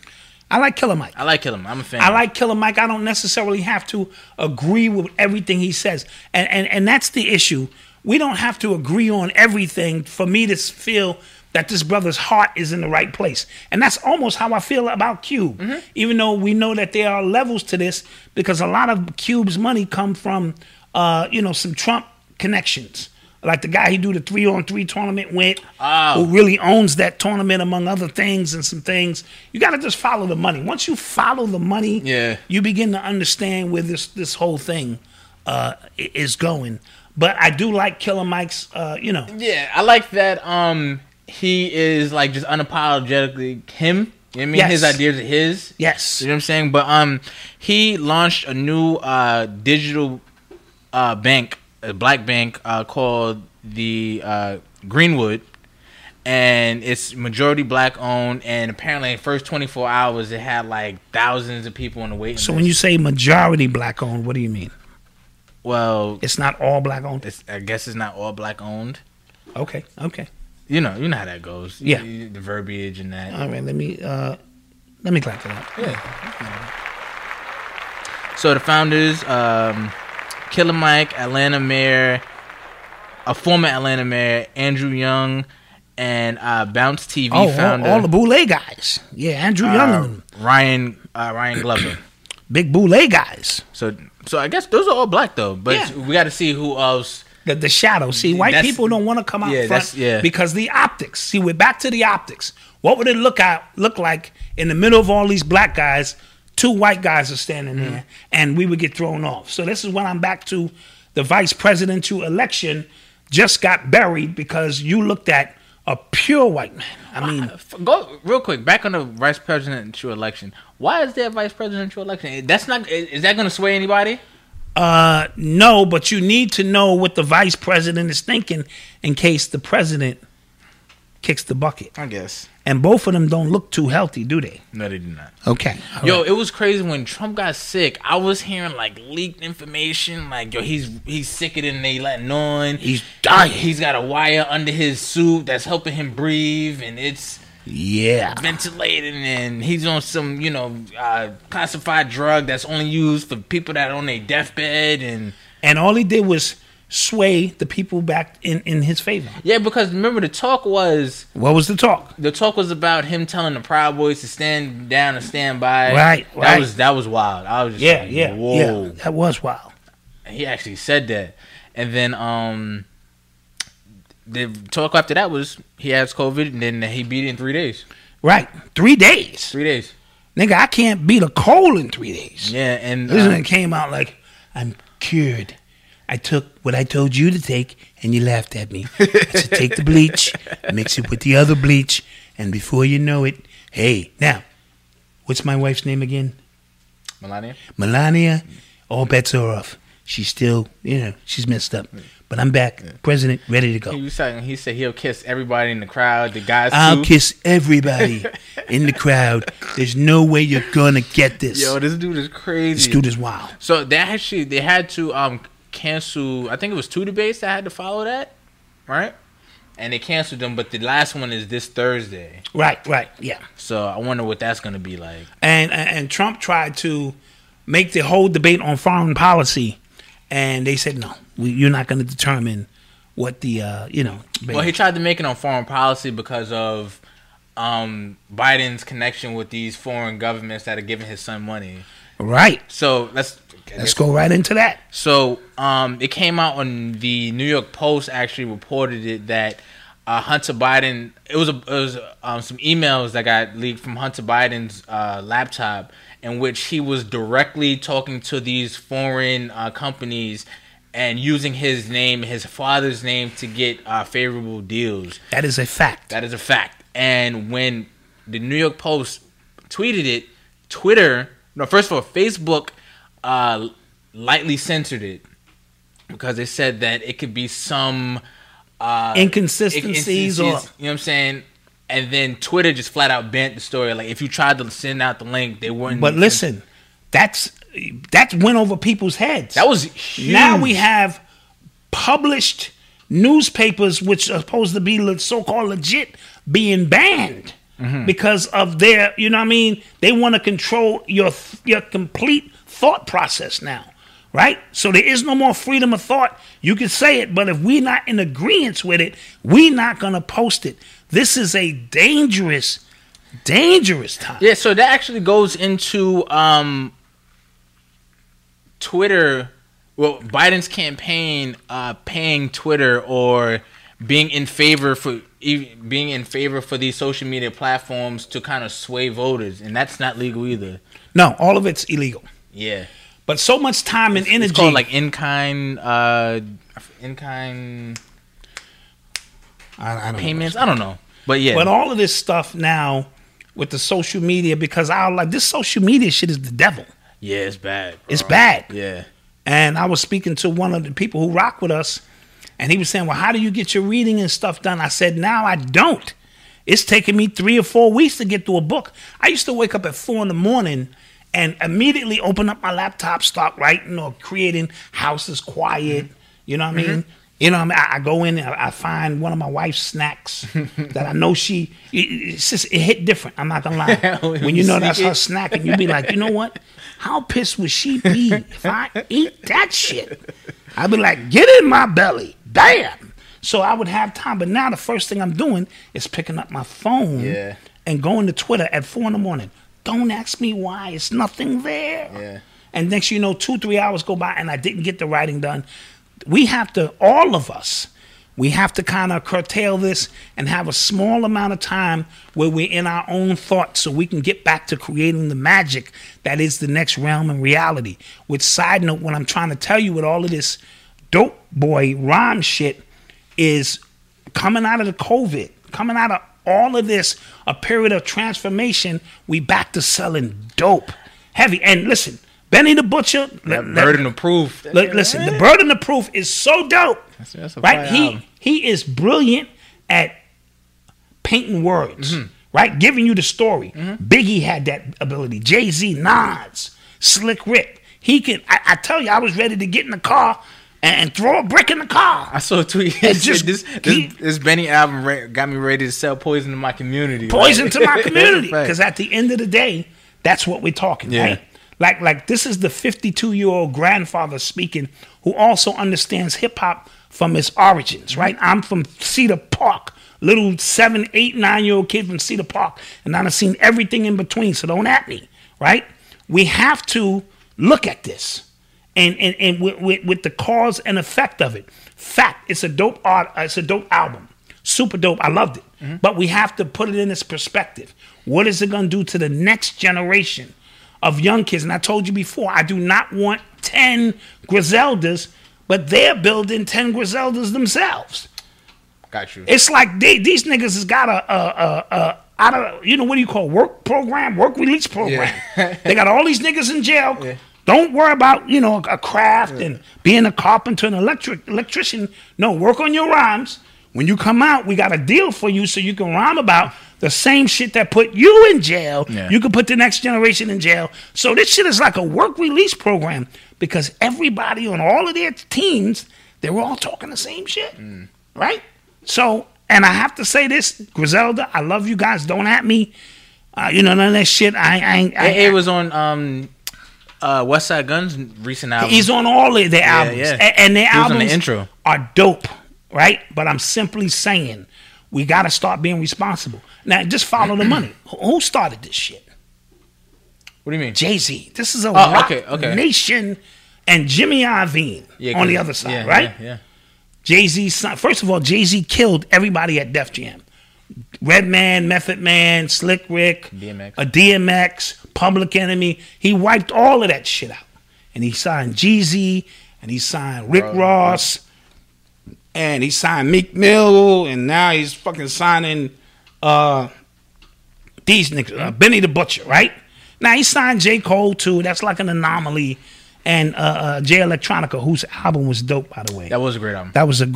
I like Killer Mike. I'm a fan. I like Killer Mike. I don't necessarily have to agree with everything he says. And that's the issue. We don't have to agree on everything for me to feel that this brother's heart is in the right place. And that's almost how I feel about Cube. Mm-hmm. Even though we know that there are levels to this, because a lot of Cube's money come from... some Trump connections, like the guy he do the 3-on-3 tournament with, who really owns that tournament, among other things, and some things. You got to just follow the money. Once you follow the money, you begin to understand where this whole thing is going. But I do like Killer Mike's, Yeah, I like that he is, like, just unapologetically him. You know what I mean? Yes. His ideas are his. Yes. You know what I'm saying? But he launched a new digital... bank, a black bank called the Greenwood, and it's majority black owned. And apparently, in the first 24 hours, it had like thousands of people on the waiting list. So when you say majority black owned, what do you mean? Well, it's not all black owned. I guess it's not all black owned. Okay. You know how that goes. Yeah, the verbiage and that. All right, let me clap it up. Yeah. So the founders. Killer Mike, a former Atlanta mayor, Andrew Young, and Bounce TV founder. All the Boulay guys. Yeah, Andrew Young. Ryan Glover. Big Boulay guys. So I guess those are all black, though. But we got to see who else. The shadow. See, white people don't want to come out front because the optics. See, we're back to the optics. What would it look like in the middle of all these black guys? 2 white guys are standing there, and we would get thrown off. So this is when I'm back to the vice presidential election just got buried because you looked at a pure white man. I mean... Go real quick, back on the vice presidential election. Why is there a vice presidential election? Is that going to sway anybody? No, but you need to know what the vice president is thinking in case the president kicks the bucket. I guess. And both of them don't look too healthy, do they? No, they do not. Okay. It was crazy when Trump got sick. I was hearing like leaked information, like he's sicker than they letting on. He's dying. He's got a wire under his suit that's helping him breathe, and it's ventilating, and he's on some classified drug that's only used for people that are on their deathbed, and all he did was sway the people back in his favor. Yeah, because remember the talk was... What was the talk? The talk was about him telling the Proud Boys to stand down and stand by. Right. That was wild. I was just whoa. Yeah, that was wild. He actually said that. And then the talk after that was he has COVID and then he beat it in 3 days. Right. 3 days. Nigga, I can't beat a cold in 3 days. Yeah, and this one came out like, I'm cured. I took what I told you to take, and you laughed at me. I said, take the bleach, mix it with the other bleach, and before you know it, hey. Now, what's my wife's name again? Melania. Melania, all bets are off. She's still, you know, she's messed up. But I'm back, president, ready to go. He said he'll kiss everybody in the crowd, the guys I'll too. Kiss everybody in the crowd. There's no way you're going to get this. Yo, this dude is crazy. This dude is wild. So they actually, they had to cancel, I think it was 2 debates that had to follow that, right? And they canceled them, but the last one is this Thursday. Right, right, yeah. So I wonder what that's going to be like. And Trump tried to make the whole debate on foreign policy, and they said no. You're not going to determine what the, you know. Well, he tried to make it on foreign policy because of Biden's connection with these foreign governments that are giving his son money. Right. So let's go right into that. So it came out on the New York Post, actually reported it, that Hunter Biden, it was some emails that got leaked from Hunter Biden's laptop in which he was directly talking to these foreign companies and using his name, his father's name, to get favorable deals. That is a fact. That is a fact. And when the New York Post tweeted it, Facebook lightly censored it because they said that it could be some inconsistencies or... You know what I'm saying? And then Twitter just flat out banned the story. Like, if you tried to send out the link, they wouldn't... But listen, that went over people's heads. That was huge. Now we have published newspapers, which are supposed to be so-called legit, being banned because of their, you know what I mean? They want to control your complete thought process now, right? So there is no more freedom of thought. You can say it, but if we're not in agreement with it, we're not going to post it. This is a dangerous time. Yeah, so that actually goes into... Twitter, well, Biden's campaign paying Twitter or being in favor for these social media platforms to kind of sway voters, and that's not legal either. No, all of it's illegal. Yeah, but so much time and energy. It's called like in kind. I don't payments. Know I don't know, but yeah. But all of this stuff now with the social media, because this social media shit is the devil. Yeah, it's bad. Bro. It's bad. Yeah. And I was speaking to one of the people who rock with us, and he was saying, well, how do you get your reading and stuff done? I said, now I don't. It's taking me 3 or 4 weeks to get through a book. I used to wake up at 4 a.m. and immediately open up my laptop, start writing or creating House is Quiet. Mm-hmm. You know what I mean? Mm-hmm. You know what I mean? I go in and I find one of my wife's snacks that I know it hit different. I'm not going to lie. When you know that's her snack and you be like, you know what? How pissed would she be if I eat that shit? I'd be like, get in my belly. Damn. So I would have time. But now the first thing I'm doing is picking up my phone and going to Twitter at 4 a.m. Don't ask me why. It's nothing there. Yeah. And next you know, 2-3 hours go by and I didn't get the writing done. We have to, all of us, we have to kind of curtail this and have a small amount of time where we're in our own thoughts so we can get back to creating the magic that is the next realm in reality. Which, side note, what I'm trying to tell you with all of this dope boy rhyme shit is coming out of the COVID, coming out of all of this, a period of transformation, we back to selling dope. Heavy. And listen, Benny the Butcher. Burden of Proof. Listen, the Burden of Proof is so dope. That's right? He is brilliant at painting words, right? Giving you the story. Mm-hmm. Biggie had that ability. Jay-Z, nods. Slick Rick. He can, I tell you, I was ready to get in the car and throw a brick in the car. I saw a tweet. This Benny album got me ready to sell poison to my community. Poison to my community. Because at the end of the day, that's what we're talking, right? Like this is the 52-year-old grandfather speaking who also understands hip-hop from its origins, right? I'm from Cedar Park, little 7, 8, 9-year-old kid from Cedar Park, and I've seen everything in between, so don't at me, right? We have to look at this and with the cause and effect of it. Fact, it's a dope album. super dope. I loved it. Mm-hmm. But we have to put it in its perspective. What is it going to do to the next generation of young kids? And I told you before, I do not want 10 Griseldas, but they're building 10 Griseldas themselves. Got you. It's like these niggas has got work program, work release program. Yeah. They got all these niggas in jail. Yeah. Don't worry about, a craft and being a carpenter and electrician. No, work on your rhymes. When you come out, we got a deal for you so you can rhyme about the same shit that put you in jail. Yeah. You can put the next generation in jail. So this shit is like a work release program because everybody on all of their teams, they were all talking the same shit, right? So, and I have to say this, Griselda, I love you guys. Don't at me. None of that shit. It was on... West Side Gun's recent album. He's on all of their albums. Yeah, yeah. And their albums are dope, right? But I'm simply saying, we got to start being responsible. Now, just follow the money. Who started this shit? What do you mean? Jay-Z. This is a rock nation and Jimmy Iovine on the other side, right? Yeah, yeah. Jay-Z's son. First of all, Jay-Z killed everybody at Def Jam. Redman, Method Man, Slick Rick, DMX, Public Enemy. He wiped all of that shit out. And he signed Jeezy, and he signed Rick Ross, and he signed Meek Mill, and now he's fucking signing these niggas, Benny the Butcher, right? Now, he signed J. Cole, too. That's like an anomaly. And Jay Electronica, whose album was dope, by the way. That was a great album. That was a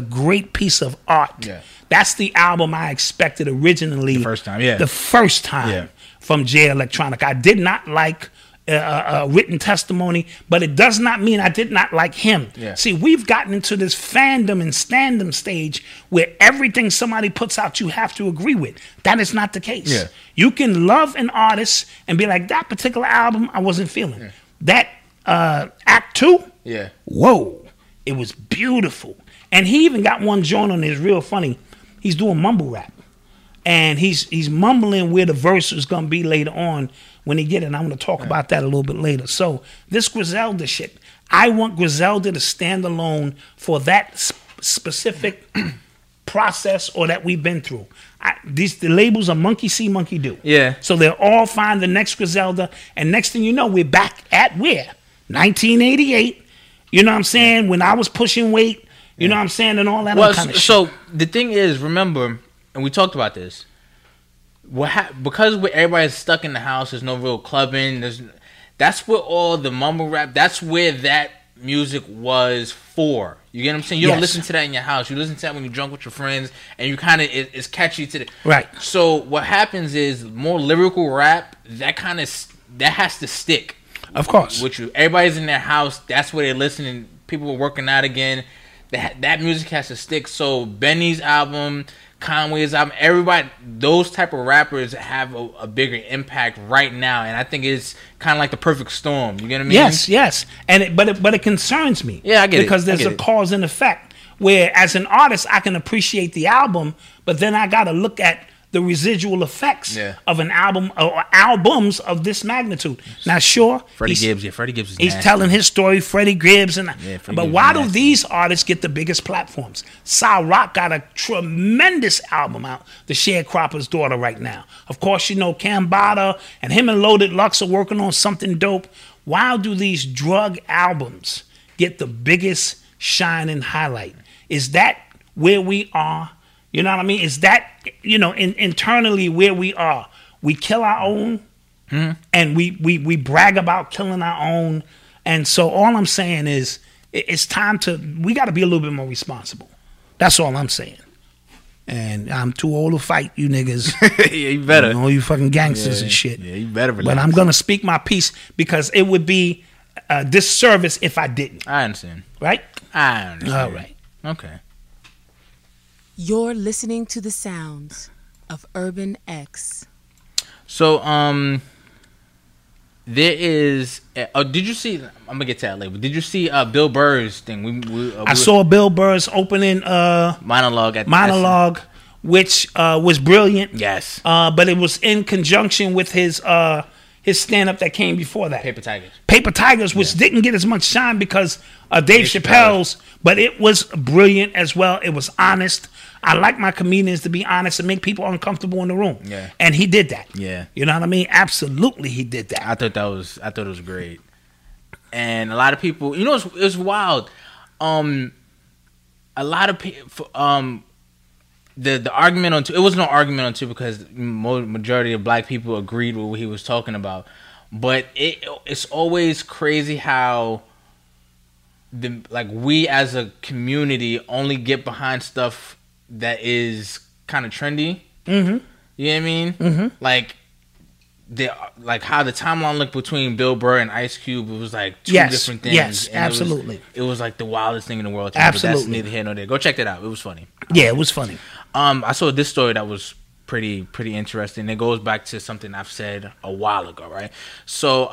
great piece of art. Yeah. That's the album I expected originally. The first time from Jay Electronica. I did not like Written Testimony, but it does not mean I did not like him. Yeah. See, we've gotten into this fandom and standom stage where everything somebody puts out you have to agree with. That is not the case. Yeah. You can love an artist and be like, that particular album I wasn't feeling. Yeah. That Act 2? Yeah. Whoa. It was beautiful. And he even got one joint on his real funny. He's doing mumble rap. And he's mumbling where the verse is going to be later on when he get it. And I'm going to talk about that a little bit later. So this Griselda shit, I want Griselda to stand alone for that specific process or that we've been through. The labels are monkey see, monkey do. Yeah. So they'll all find the next Griselda. And next thing you know, we're back at 1988. You know what I'm saying? When I was pushing weight. You know what I'm saying? And all that kind of shit. So the thing is, remember, and we talked about this, because everybody's stuck in the house, there's no real clubbing. That's where all the mumble rap, that's where that music was for. You get what I'm saying? You don't listen to that in your house. You listen to that when you're drunk with your friends, and you kind of, it's catchy to the... Right. So what happens is more lyrical rap, that has to stick. Of course. With you. Everybody's in their house. That's where they're listening. People are working out again. That music has to stick. So Benny's album, Conway's album, everybody, those type of rappers have a bigger impact right now, and I think it's kind of like the perfect storm. You get what I mean? Yes. And it concerns me. Yeah, I get it because there's a cause and effect. Where as an artist, I can appreciate the album, but then I got to look at the residual effects of an album or albums of this magnitude. Now, sure, Freddie Gibbs is nasty. Telling his story, Freddie Gibbs, but why do these artists get the biggest platforms? Sol Rock got a tremendous album out, The Sharecropper's Daughter, right now. Of course, Cam Bada and him and Loaded Lux are working on something dope. Why do these drug albums get the biggest shine and highlight? Is that where we are? You know what I mean? Is that, internally where we are? We kill our own and we brag about killing our own. And so all I'm saying is it's time we got to be a little bit more responsible. That's all I'm saying. And I'm too old to fight you niggas. Yeah, you better. All you fucking gangsters and shit. Yeah, you better relax. But I'm going to speak my piece because it would be a disservice if I didn't. I understand. Right? I understand. All right. Okay. You're listening to the sounds of Urban X. So, there is... did you see... I'm going to get to that later. But did you see Bill Burr's thing? I saw Bill Burr's opening... monologue, which was brilliant. Yes. But it was in conjunction with his stand-up that came before that. Paper Tigers, which didn't get as much shine because Dave Chappelle's, but it was brilliant as well. It was honest. I like my comedians to be honest and make people uncomfortable in the room. Yeah. And he did that. Yeah. You know what I mean? Absolutely, he did that. I thought it was great. And a lot of people, you know, it's wild. A lot of people, the argument on two, it was no argument on two because majority of black people agreed with what he was talking about. But it's always crazy how we as a community only get behind stuff that is kind of trendy. Mm-hmm. You know what I mean? Mm-hmm. Like how the timeline looked between Bill Burr and Ice Cube, it was like two different things. Yes, absolutely. It was like the wildest thing in the world. Absolutely. That's neither here nor there. Go check that out. It was funny. Yeah, it was funny. I saw this story that was pretty interesting. It goes back to something I've said a while ago, right? So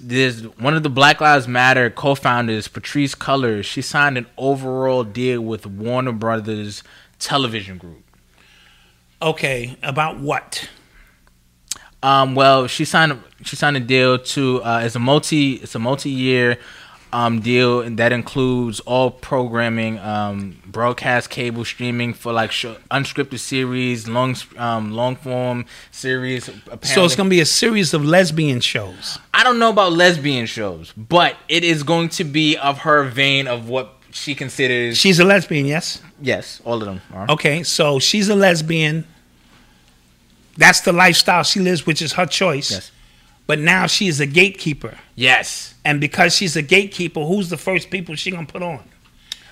there's one of the Black Lives Matter co-founders, Patrisse Cullors. She signed an overall deal with Warner Brothers Television Group. Okay, about what? Well, she signed a deal to it's a multi-year deal that includes all programming, broadcast, cable, streaming for unscripted series, long form series. Apparently. So it's gonna be a series of lesbian shows. I don't know about lesbian shows, but it is going to be of her vein of what she considers. She's a lesbian, yes. Yes, all of them are. Okay, so she's a lesbian. That's the lifestyle she lives, which is her choice. Yes. But now she is a gatekeeper. Yes. And because she's a gatekeeper, who's the first people she gonna put on?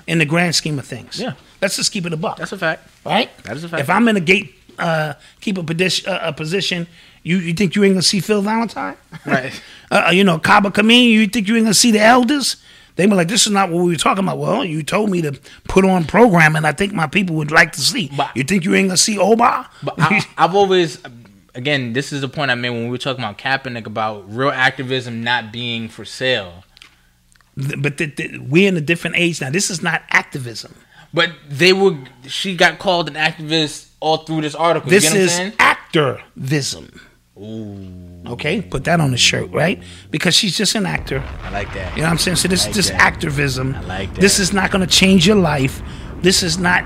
In the grand scheme of things. Yeah. Let's just keep it a buck. That's a fact. Right? That is a fact. If I'm in a gatekeeper position, you think you ain't gonna see Phil Valentine? Right. Kaba Kameen, you think you ain't gonna see the elders? They were like, this is not what we were talking about. Well, you told me to put on programming I think my people would like to see. But you think you ain't going to see Oba? But I've always, again, this is the point I made when we were talking about Kaepernick, about real activism not being for sale. But we're in a different age now. This is not activism. But she got called an activist all through this article. This is activism. Ooh. Okay, put that on the shirt, right? Because she's just an actor. I like that. You know what I'm saying? So this activism. I like that. This is not going to change your life. This is not,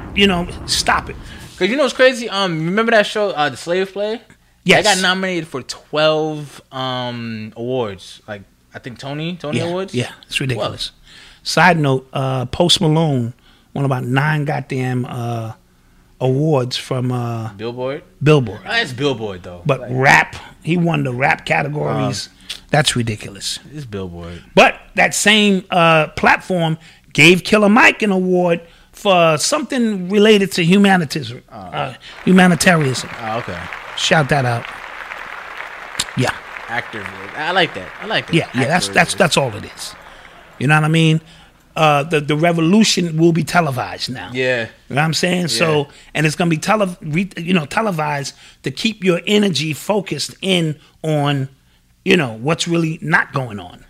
stop it. Because you know what's crazy? Remember that show, The Slave Play? Yes. I got nominated for 12 awards. I think Tony Awards? Yeah, it's ridiculous. 12. Side note, Post Malone won about 9 goddamn awards from Billboard. Oh, that's Billboard though. But rap, he won the rap categories. That's ridiculous. It's Billboard. But that same platform gave Killer Mike an award for something related to humanitarianism. Oh, okay. Shout that out. Yeah. Actor. I like that. Yeah, activism. That's all it is. You know what I mean? The revolution will be televised now. Yeah. You know what I'm saying? Yeah. So, and it's going to be televised to keep your energy focused in on, what's really not going on.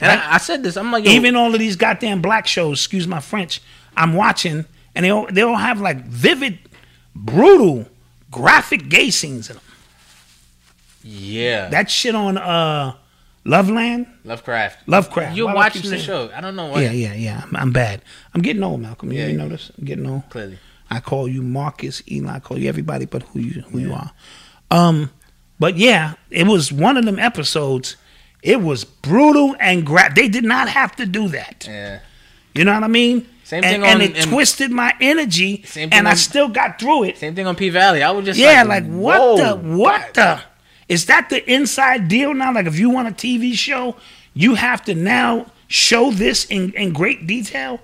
Right? And I said this, I'm like, even all of these goddamn black shows, excuse my French, I'm watching, and they all have vivid, brutal, graphic gay scenes in them. Yeah. That shit on, Lovecraft. You're watching the show. I don't know why. Yeah. I'm bad. I'm getting old, Malcolm. You notice? I'm getting old. Clearly. I call you Marcus, Eli. I call you everybody but who you are. But yeah, it was one of them episodes. It was brutal and they did not have to do that. Yeah. You know what I mean? Same thing and it twisted my energy, and I still got through it. Same thing on P-Valley. I was just what the? Is that the inside deal now? If you want a TV show, you have to now show this in great detail?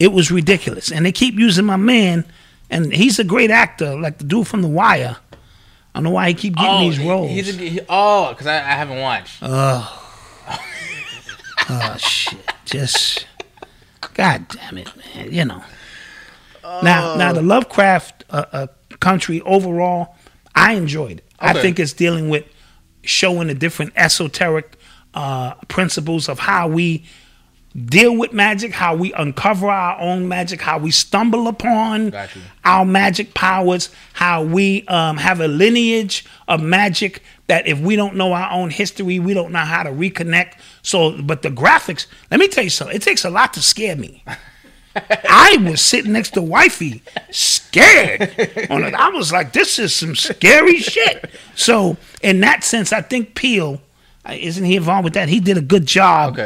It was ridiculous. And they keep using my man, and he's a great actor, the dude from The Wire. I don't know why he keep getting these roles. Because I haven't watched. Oh, shit. Just, God damn it, man. Oh. Now, the Lovecraft Country overall, I enjoyed it. Okay. I think it's dealing with showing the different esoteric principles of how we deal with magic, how we uncover our own magic, how we stumble upon our magic powers, how we have a lineage of magic that if we don't know our own history, we don't know how to reconnect. But the graphics, let me tell you something, it takes a lot to scare me. I was sitting next to wifey, scared. I was like, this is some scary shit. So in that sense, I think Peel, isn't he involved with that? He did a good job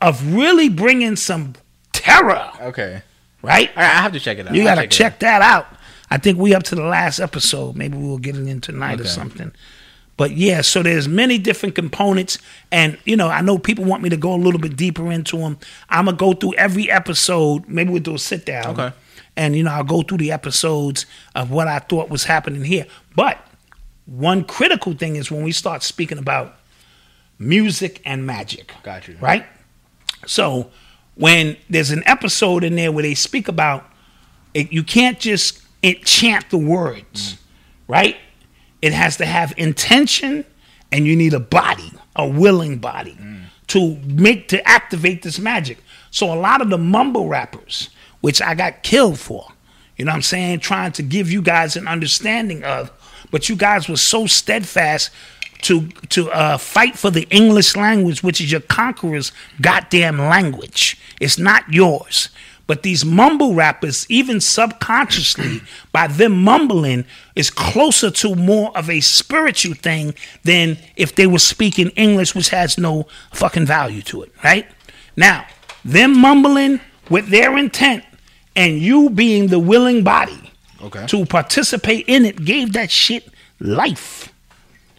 of really bringing some terror. Okay. Right? I have to check it out. You got to check that out. I think we up to the last episode. Maybe we'll get it in tonight or something. But yeah, so there's many different components. And, you know, I know people want me to go a little bit deeper into them. I'm going to go through every episode. Maybe we'll do a sit down. Okay. And, you know, I'll go through the episodes of what I thought was happening here. But one critical thing is when we start speaking about music and magic. Got you. Right? So when there's an episode in there where they speak about it, you can't just enchant the words, right? It has to have intention, and you need a body, a willing body, to make, to activate this magic. So a lot of the mumble rappers, which I got killed for, you know what I'm saying, trying to give you guys an understanding of, but you guys were so steadfast to fight for the English language, which is your conqueror's goddamn language. It's not yours. But these mumble rappers, even subconsciously, by them mumbling, is closer to more of a spiritual thing than if they were speaking English, which has no fucking value to it, right? Now, them mumbling with their intent and you being the willing body to participate in it gave that shit life.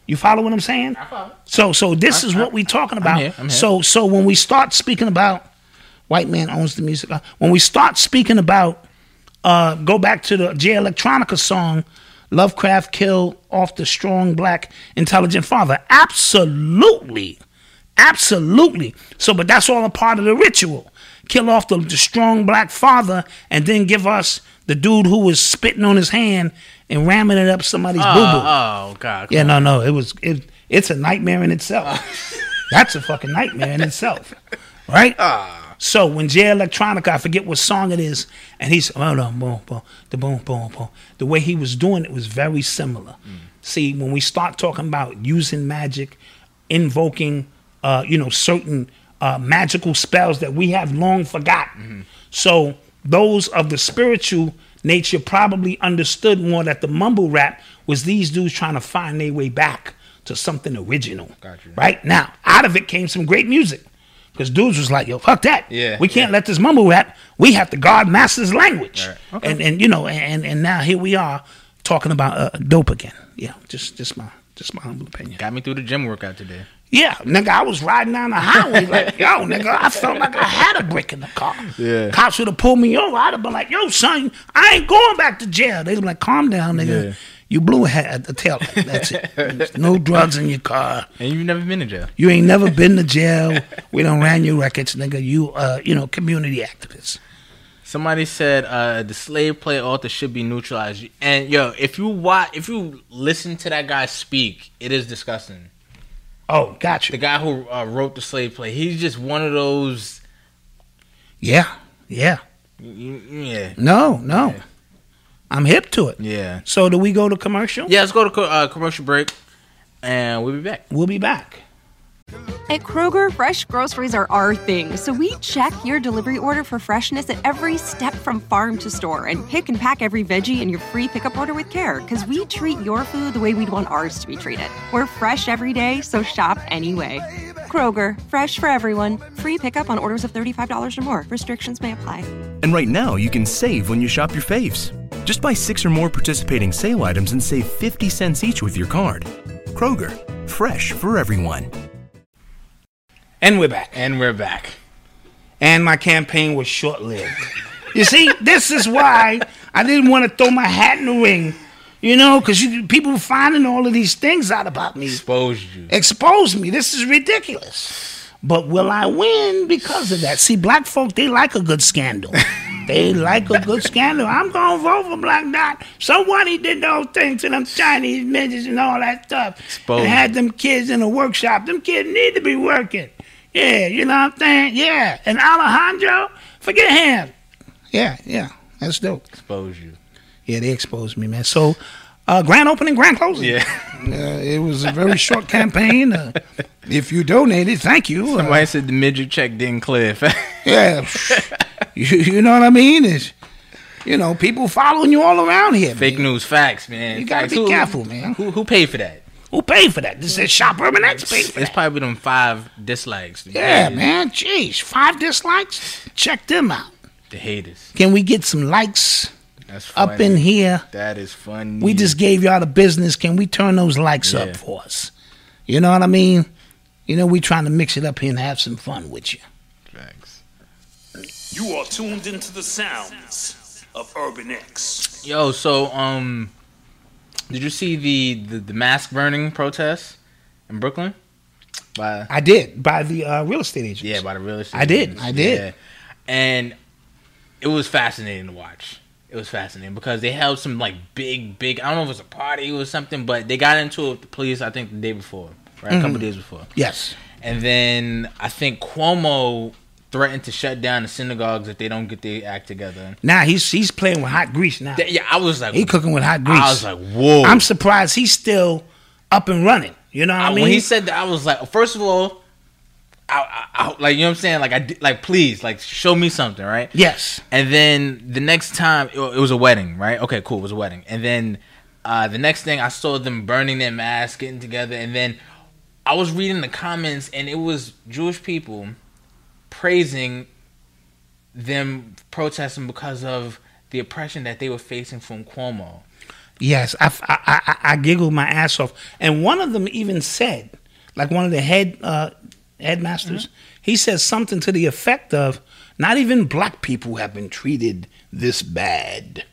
You follow what I'm saying? I follow. So this is what we're talking about. I'm here. So when we start speaking about white man owns the music. When we start speaking about, go back to the Jay Electronica song, Lovecraft Kill Off the Strong Black Intelligent Father. Absolutely. Absolutely. So, but that's all a part of the ritual. Kill off the strong black father and then give us the dude who was spitting on his hand and ramming it up somebody's boo-boo. Oh, God. Yeah, no. It's a nightmare in itself. That's a fucking nightmare in itself. Right? So when Jay Electronica, I forget what song it is, and he's boom, boom, boom. The way he was doing it was very similar. See, when we start talking about using magic, invoking, certain magical spells that we have long forgotten. So those of the spiritual nature probably understood more that the mumble rap was these dudes trying to find their way back to something original. Gotcha. Right now, out of it came some great music. Because dudes was like, yo, fuck that. Yeah, we can't let this mumble rap. We have to guard master's language. Right. Okay. And now here we are talking about dope again. Yeah, just my humble opinion. Got me through the gym workout today. Yeah, nigga, I was riding down the highway like, yo, nigga, I felt like I had a brick in the car. Yeah. Cops would have pulled me over. I'd have been like, yo, son, I ain't going back to jail. They'd be like, calm down, nigga. Yeah. You blew a tail. That's it. There's no drugs in your car. And you've never been to jail. You ain't never been to jail. We done ran your records, nigga. You, community activists. Somebody said the slave play author should be neutralized. And yo, if you listen to that guy speak, it is disgusting. Oh, gotcha. The guy who wrote the slave play, he's just one of those. Yeah. No. Yeah. I'm hip to it. Yeah. So do we go to commercial? Yeah, let's go to commercial break, and we'll be back. At Kroger, fresh groceries are our thing, so we check your delivery order for freshness at every step from farm to store and pick and pack every veggie in your free pickup order with care, because we treat your food the way we'd want ours to be treated. We're fresh every day, so shop anyway. Kroger, fresh for everyone. Free pickup on orders of $35 or more. Restrictions may apply. And right now, you can save when you shop your faves. Just buy 6 or more participating sale items and save 50 cents each with your card. Kroger, fresh for everyone. And we're back. And my campaign was short-lived. You see, this is why I didn't want to throw my hat in the ring, because people finding all of these things out about me. Exposed me. This is ridiculous. But will I win because of that? See, black folk, they like a good scandal. I'm going to vote for Black Dot. Somebody did those things to them Chinese midgets and all that stuff. Exposed. And had them kids in a workshop. Them kids need to be working. Yeah, you know what I'm saying? Yeah. And Alejandro, forget him. Yeah. That's dope. Expose you. Yeah, they exposed me, man. So, grand opening, grand closing. Yeah. It was a very short campaign. If you donated, thank you. Somebody said the midget check didn't clear. Yeah. You know what I mean? It's, you know, people following you all around here. Fake news, facts, man. You gotta be careful, man. Who paid for that? Who paid for that? This is Shop Urban X paid for that. It's probably them 5 dislikes. Yeah, man. Jeez, 5 dislikes? Check them out. The haters. Can we get some likes? That's funny. Up in here. That is funny. We just gave y'all the business. Can we turn those likes up for us? You know what I mean? You know, we trying to mix it up here and have some fun with you. Thanks. You are tuned into the sounds of Urban X. Yo, so, did you see the mask burning protest in Brooklyn? I did. By the real estate agents. Yeah, by the real estate agents. I did. Yeah. And it was fascinating to watch. It was fascinating because they held some, like, big, I don't know if it was a party or something, but they got into it with the police, I think, the day before, right? A couple days before. Yes. And then I think Cuomo threatened to shut down the synagogues if they don't get their act together. Now, he's playing with hot grease now. Yeah, I was like... He cooking with hot grease. I was like, whoa. I'm surprised he's still up and running. You know what I mean? When he said that, I was like, first of all, I like, you know what I'm saying? Like, please, like, show me something, right? Yes. And then the next time, it was a wedding, right? Okay, cool, it was a wedding. And then the next thing, I saw them burning their masks, getting together. And then I was reading the comments, and it was Jewish people praising them protesting because of the oppression that they were facing from Cuomo. Yes, I giggled my ass off. And one of them even said, like, one of the headmasters, he says something to the effect of, not even black people have been treated this bad.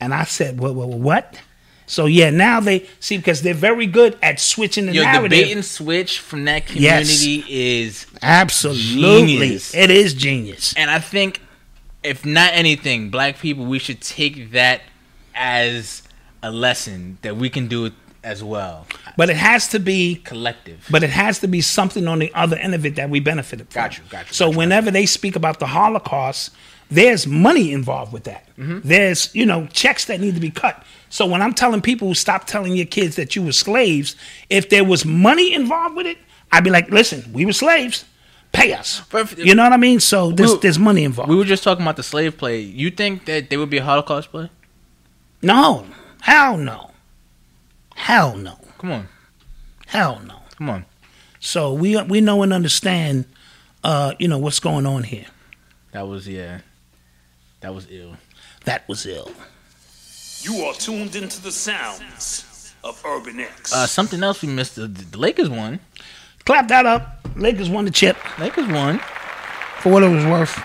And I said, what? So yeah, now they see, because they're very good at switching the narrative. The bait and switch from that community is absolutely genius. It is genius. And I think, if not anything, black people, we should take that as a lesson that we can do it as well. But it has to be collective. But it has to be something on the other end of it that we benefited from. Got you. So whenever they speak about the Holocaust, there's money involved with that. There's, you know, checks that need to be cut. So when I'm telling people, stop telling your kids that you were slaves, if there was money involved with it, I'd be like, listen, we were slaves. Pay us. You know what I mean? So there's money involved. We were just talking about the slave play. You think that there would be a Holocaust play? No. Hell no. Hell no. Come on. Hell no. Come on. So we know and understand, you know, what's going on here. That was ill. You are tuned into the sounds of Urban X. Something else we missed. The Lakers won. Clap that up. Lakers won the chip. Lakers won. For what it was worth.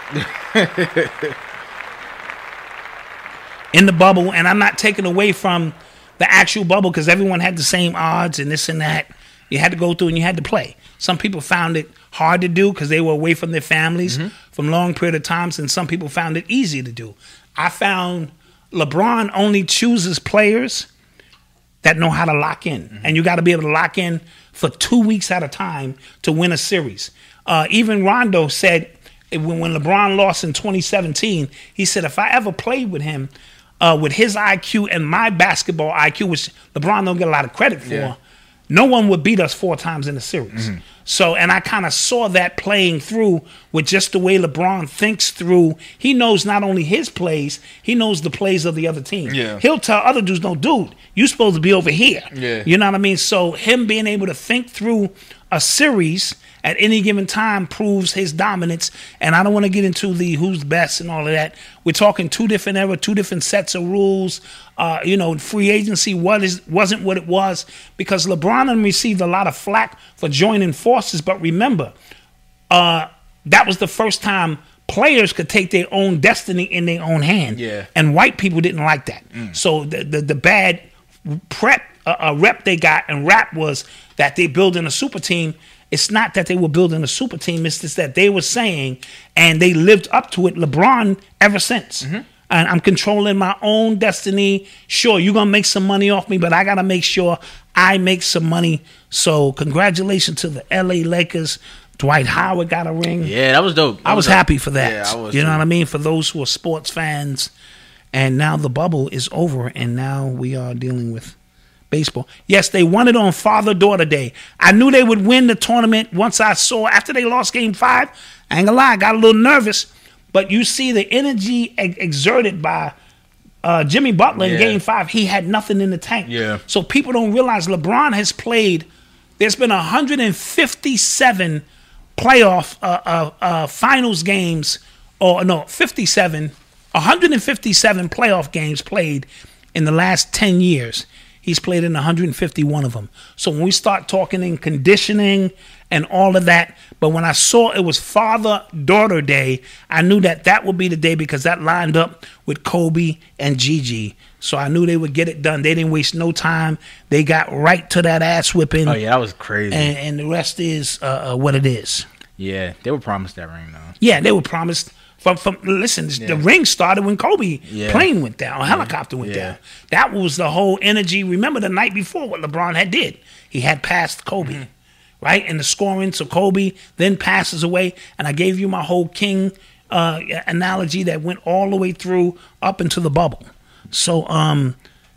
In the bubble. And I'm not taking away from the actual bubble, because everyone had the same odds and this and that. You had to go through and you had to play. Some people found it hard to do because they were away from their families from long period of times, and some people found it easy to do. I found LeBron only chooses players that know how to lock in, and you got to be able to lock in for 2 weeks at a time to win a series. Even Rondo said when LeBron lost in 2017, he said, if I ever played with him, with his IQ and my basketball IQ, which LeBron don't get a lot of credit for, no one would beat us 4 times in a series. So, and I kind of saw that playing through with just the way LeBron thinks through. He knows not only his plays, he knows the plays of the other team. He'll tell other dudes, no, dude, you supposed to be over here. You know what I mean? So him being able to think through a series at any given time proves his dominance. And I don't want to get into the who's best and all of that. We're talking 2 different era, 2 different sets of rules. You know, free agency wasn't what it was, because LeBron received a lot of flack for joining forces. But remember, that was the first time players could take their own destiny in their own hand. And white people didn't like that. So the bad rep they got and rap was that they building a super team. It's not that they were building a super team. It's just that they were saying, and they lived up to it, LeBron, ever since. And I'm controlling my own destiny. Sure, you're going to make some money off me, but I got to make sure I make some money. So congratulations to the L.A. Lakers. Dwight Howard got a ring. Yeah, that was dope. I was happy for that. Yeah, you know what I mean? For those who are sports fans. And now the bubble is over, and now we are dealing with baseball. Yes, they won it on Father-Daughter Day. I knew they would win the tournament once I saw, after they lost Game 5, I ain't gonna lie, I got a little nervous. But you see the energy exerted by Jimmy Butler in Game 5. He had nothing in the tank. Yeah. So people don't realize LeBron has played. There's been 157 playoff finals games. Or no, 57. 157 playoff games played in the last 10 years. He's played in 151 of them. So when we start talking in conditioning and all of that, but when I saw it was Father-Daughter Day, I knew that that would be the day because that lined up with Kobe and Gigi. So I knew they would get it done. They didn't waste no time. They got right to that ass whipping. Oh, yeah, that was crazy. And the rest is what it is. Yeah, they were promised that ring, though. Yeah, they were promised. The ring started when Kobe plane went down, helicopter went down. That was the whole energy. Remember the night before what LeBron had did. He had passed Kobe, right? And the scoring, so Kobe then passes away. And I gave you my whole King analogy that went all the way through up into the bubble. So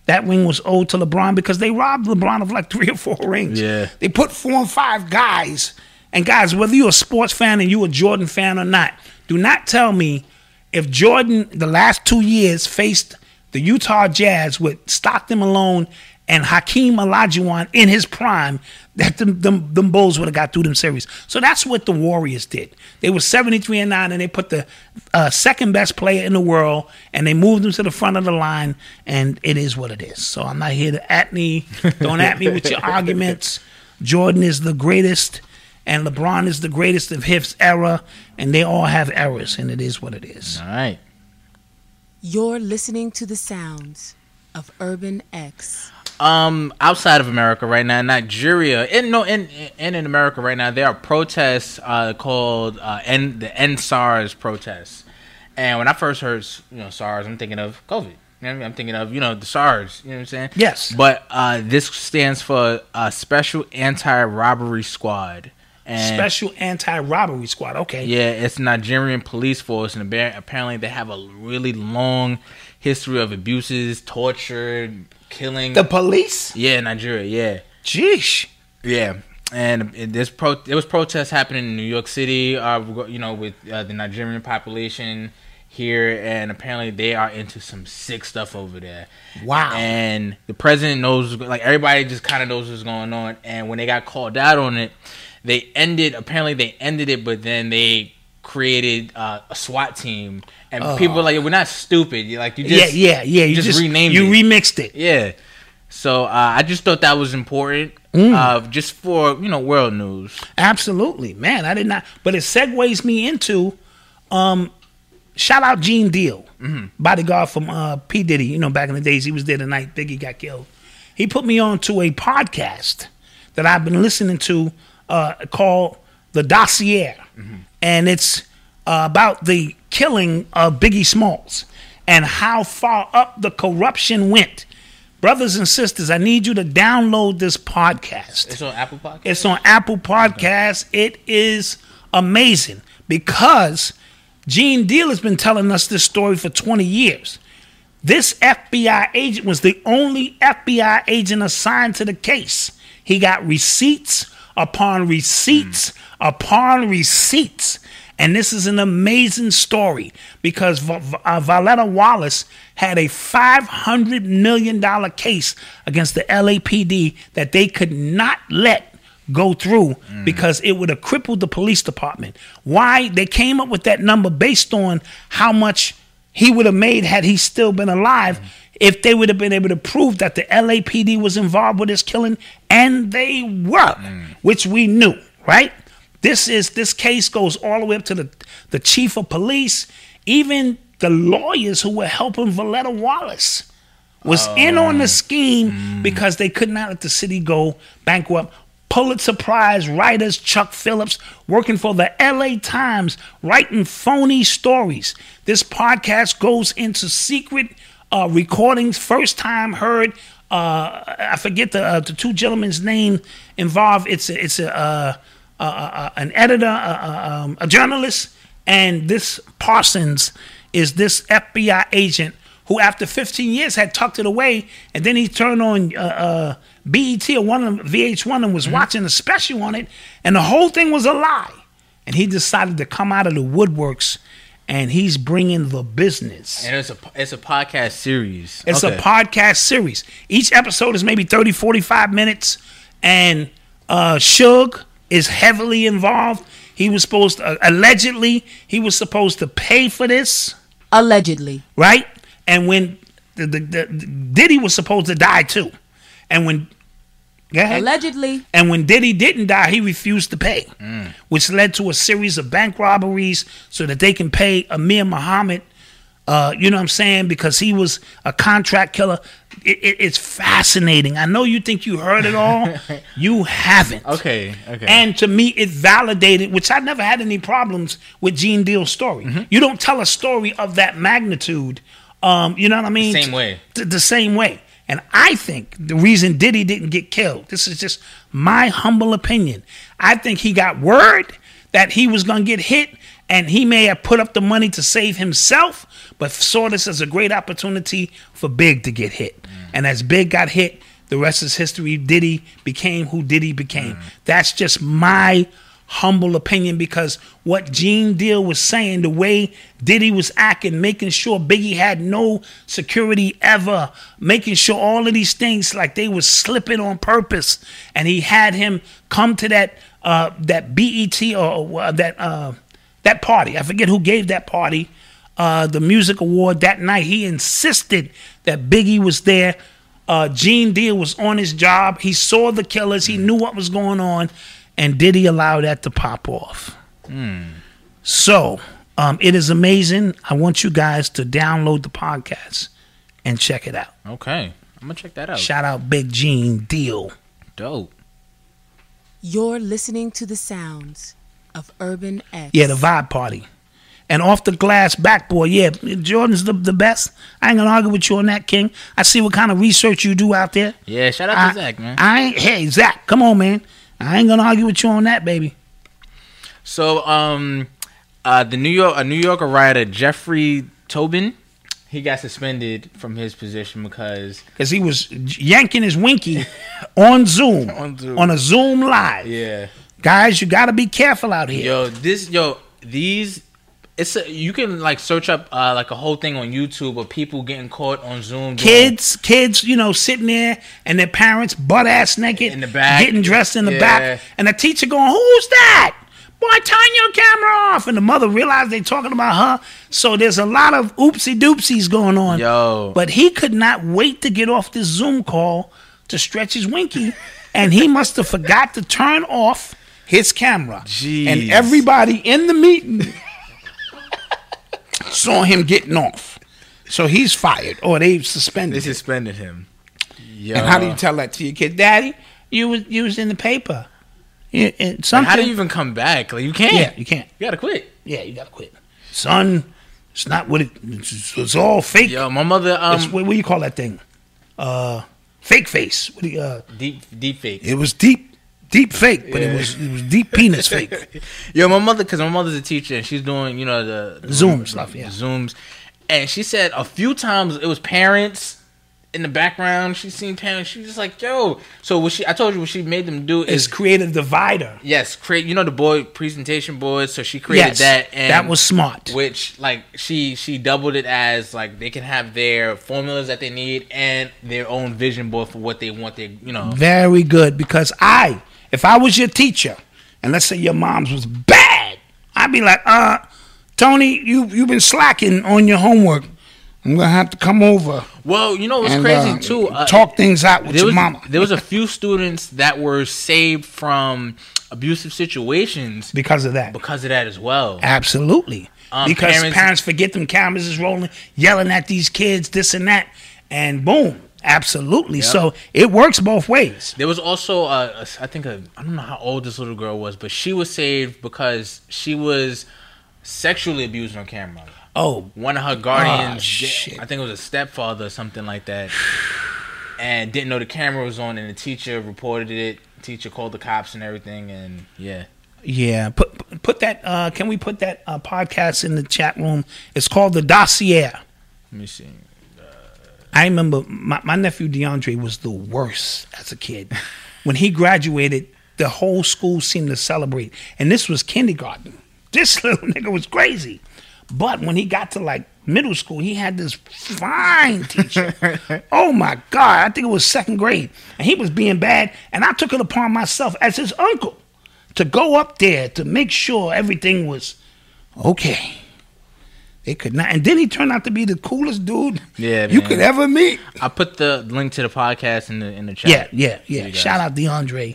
that ring was owed to LeBron because they robbed LeBron of like 3 or 4 rings. Yeah. They put 4 and 5 guys. And guys, whether you're a sports fan and you're a Jordan fan or not, do not tell me if Jordan, the last 2 years, faced the Utah Jazz with Stockton Malone and Hakeem Olajuwon in his prime, that them Bulls would have got through them series. So that's what the Warriors did. They were 73-9, and they put the second best player in the world, and they moved them to the front of the line, and it is what it is. So I'm not here to don't at me with your arguments. Jordan is the greatest. And LeBron is the greatest of his era, and they all have errors, and it is what it is. All right. You're listening to the sounds of Urban X. Outside of America right now, Nigeria, and in America right now, there are protests called the End SARS protests. And when I first heard SARS, I'm thinking of COVID. I'm thinking of, the SARS, you know what I'm saying? Yes. But this stands for Special Anti-Robbery Squad. And Special Anti-Robbery Squad, okay. Yeah, it's Nigerian police force, and apparently they have a really long history of abuses, torture, killing. The police? Yeah, Nigeria, yeah. Jeesh. Yeah, and there was protests happening in New York City, with the Nigerian population here, and apparently they are into some sick stuff over there. Wow. And the president knows, like everybody just kind of knows what's going on, and when they got called out on it, they ended it, but then they created a SWAT team, and people were like, we're not stupid. You just renamed it. You remixed it. Yeah. So I just thought that was important, just for world news. Absolutely, man. I did not, but it segues me into shout out Gene Deal, bodyguard from P. Diddy. Back in the days, he was there the night Biggie got killed. He put me on to a podcast that I've been listening to. Called The Dossier, and it's about the killing of Biggie Smalls and how far up the corruption went. Brothers and sisters, I need you to download this podcast. It's on Apple Podcasts? It's on Apple Podcasts. Okay. It is amazing because Gene Deal has been telling us this story for 20 years. This FBI agent was the only FBI agent assigned to the case. He got receipts upon receipts, upon receipts. And this is an amazing story because Violetta Wallace had a $500 million case against the LAPD that they could not let go through because it would have crippled the police department. Why? They came up with that number based on how much he would have made had he still been alive if they would have been able to prove that the LAPD was involved with this killing, and they were, which we knew, right? This case goes all the way up to the chief of police. Even the lawyers who were helping Violetta Wallace was in on the scheme because they could not let the city go bankrupt. Pulitzer Prize writers Chuck Phillips working for the LA Times writing phony stories. This podcast goes into secret recordings, first time heard. I forget the two gentlemen's name involved. It's an editor, a journalist, and this Parsons is this FBI agent who, after 15 years, had tucked it away, and then he turned on BET or one of them, VH1, and was watching a special on it, and the whole thing was a lie, and he decided to come out of the woodworks and he's bringing the business. And it's a podcast series. It's a podcast series. Each episode is maybe 30, 45 minutes, and Suge is heavily involved. He was supposed to, allegedly, he was supposed to pay for this. Allegedly. Right? And when the Diddy was supposed to die too. And when allegedly. And when Diddy didn't die, he refused to pay, which led to a series of bank robberies so that they can pay Amir Muhammad. You know what I'm saying? Because he was a contract killer. It's fascinating. I know you think you heard it all. You haven't. Okay. And to me, it validated, which I never had any problems with Gene Deal's story. Mm-hmm. You don't tell a story of that magnitude. You know what I mean? The same way. And I think the reason Diddy didn't get killed, this is just my humble opinion, I think he got word that he was going to get hit, and he may have put up the money to save himself, but saw this as a great opportunity for Big to get hit. Mm. And as Big got hit, the rest is history. Diddy became who Diddy became. That's just my humble opinion, because what Gene Deal was saying, the way Diddy was acting, making sure Biggie had no security ever, making sure all of these things, like they was slipping on purpose, and he had him come to that BET or that party. I forget who gave that party the music award that night. He insisted that Biggie was there. Gene Deal was on his job. He saw the killers. He knew what was going on. And Diddy allow that to pop off. So it is amazing. I want you guys to download the podcast and check it out. Okay, I'm gonna check that out. Shout out Big Gene Deal. Dope. You're listening to the sounds of Urban X. Yeah, the vibe party. And off the glass backboard. Yeah, Jordan's the best. I ain't gonna argue with you on that, King. I see what kind of research you do out there. Yeah, shout out to Zach, man. Hey, Zach, come on, man. I ain't gonna argue with you on that, baby. So, the New Yorker writer Jeffrey Tobin, he got suspended from his position because he was yanking his winky on a Zoom live. Yeah, guys, you gotta be careful out here. These. You can like search up like a whole thing on YouTube of people getting caught on Zoom. Kids, you know, sitting there and their parents butt ass naked in the back, getting dressed in the back, and the teacher going, "Who's that? Boy, turn your camera off!" And the mother realized they talking about her. So there's a lot of oopsie doopsies going on. Yo, but he could not wait to get off this Zoom call to stretch his winky, and he must have forgot to turn off his camera. Jeez. And everybody in the meeting saw him getting off. So he's fired, or they suspended him. They suspended him. Yeah. And how do you tell that to your kid? Daddy, you was in the paper. Something. How do you even come back? Like, you can't. Yeah, you can't. You gotta quit. Yeah, you gotta quit. Son, it's not what it's all fake. Yo, my mother it's, what do you call that thing? Fake face. What do you, deep fake. It was deep fake, but it was deep penis fake. Yo, my mother, because my mother's a teacher, and she's doing, you know, the Zoom stuff, Zooms, and she said a few times it was parents in the background. She's seen parents. She's just like, yo. So what she made them do is create a divider. Yes, create. You know the board presentation boards. So she created that, and that was smart. Which like she doubled it as like they can have their formulas that they need and their own vision board for what they want. Their, you know, very good, because if I was your teacher, and let's say your mom's was bad, I'd be like, Tony, you've been slacking on your homework. I'm going to have to come over. Well, you know what's crazy, too? Talk things out with your mama. There was a few students that were saved from abusive situations. Because of that. Because of that as well. Absolutely. Because parents forget them cameras is rolling, yelling at these kids, this and that, and boom. Absolutely. Yep. So it works both ways. There was also, I don't know how old this little girl was, but she was saved because she was sexually abused on camera. Oh. One of her guardians, I think it was a stepfather or something like that, and didn't know the camera was on, and the teacher reported it. The teacher called the cops and everything, and yeah. Yeah. Put that, can we put that podcast in the chat room? It's called The Dossier. Let me see. I remember my nephew DeAndre was the worst as a kid. When he graduated, the whole school seemed to celebrate. And this was kindergarten. This little nigga was crazy. But when he got to like middle school, he had this fine teacher. Oh my God, I think it was second grade. And he was being bad. And I took it upon myself as his uncle to go up there to make sure everything was okay. They could not. And then he turned out to be the coolest dude you could ever meet. I put the link to the podcast in the chat. Yeah. Shout out DeAndre,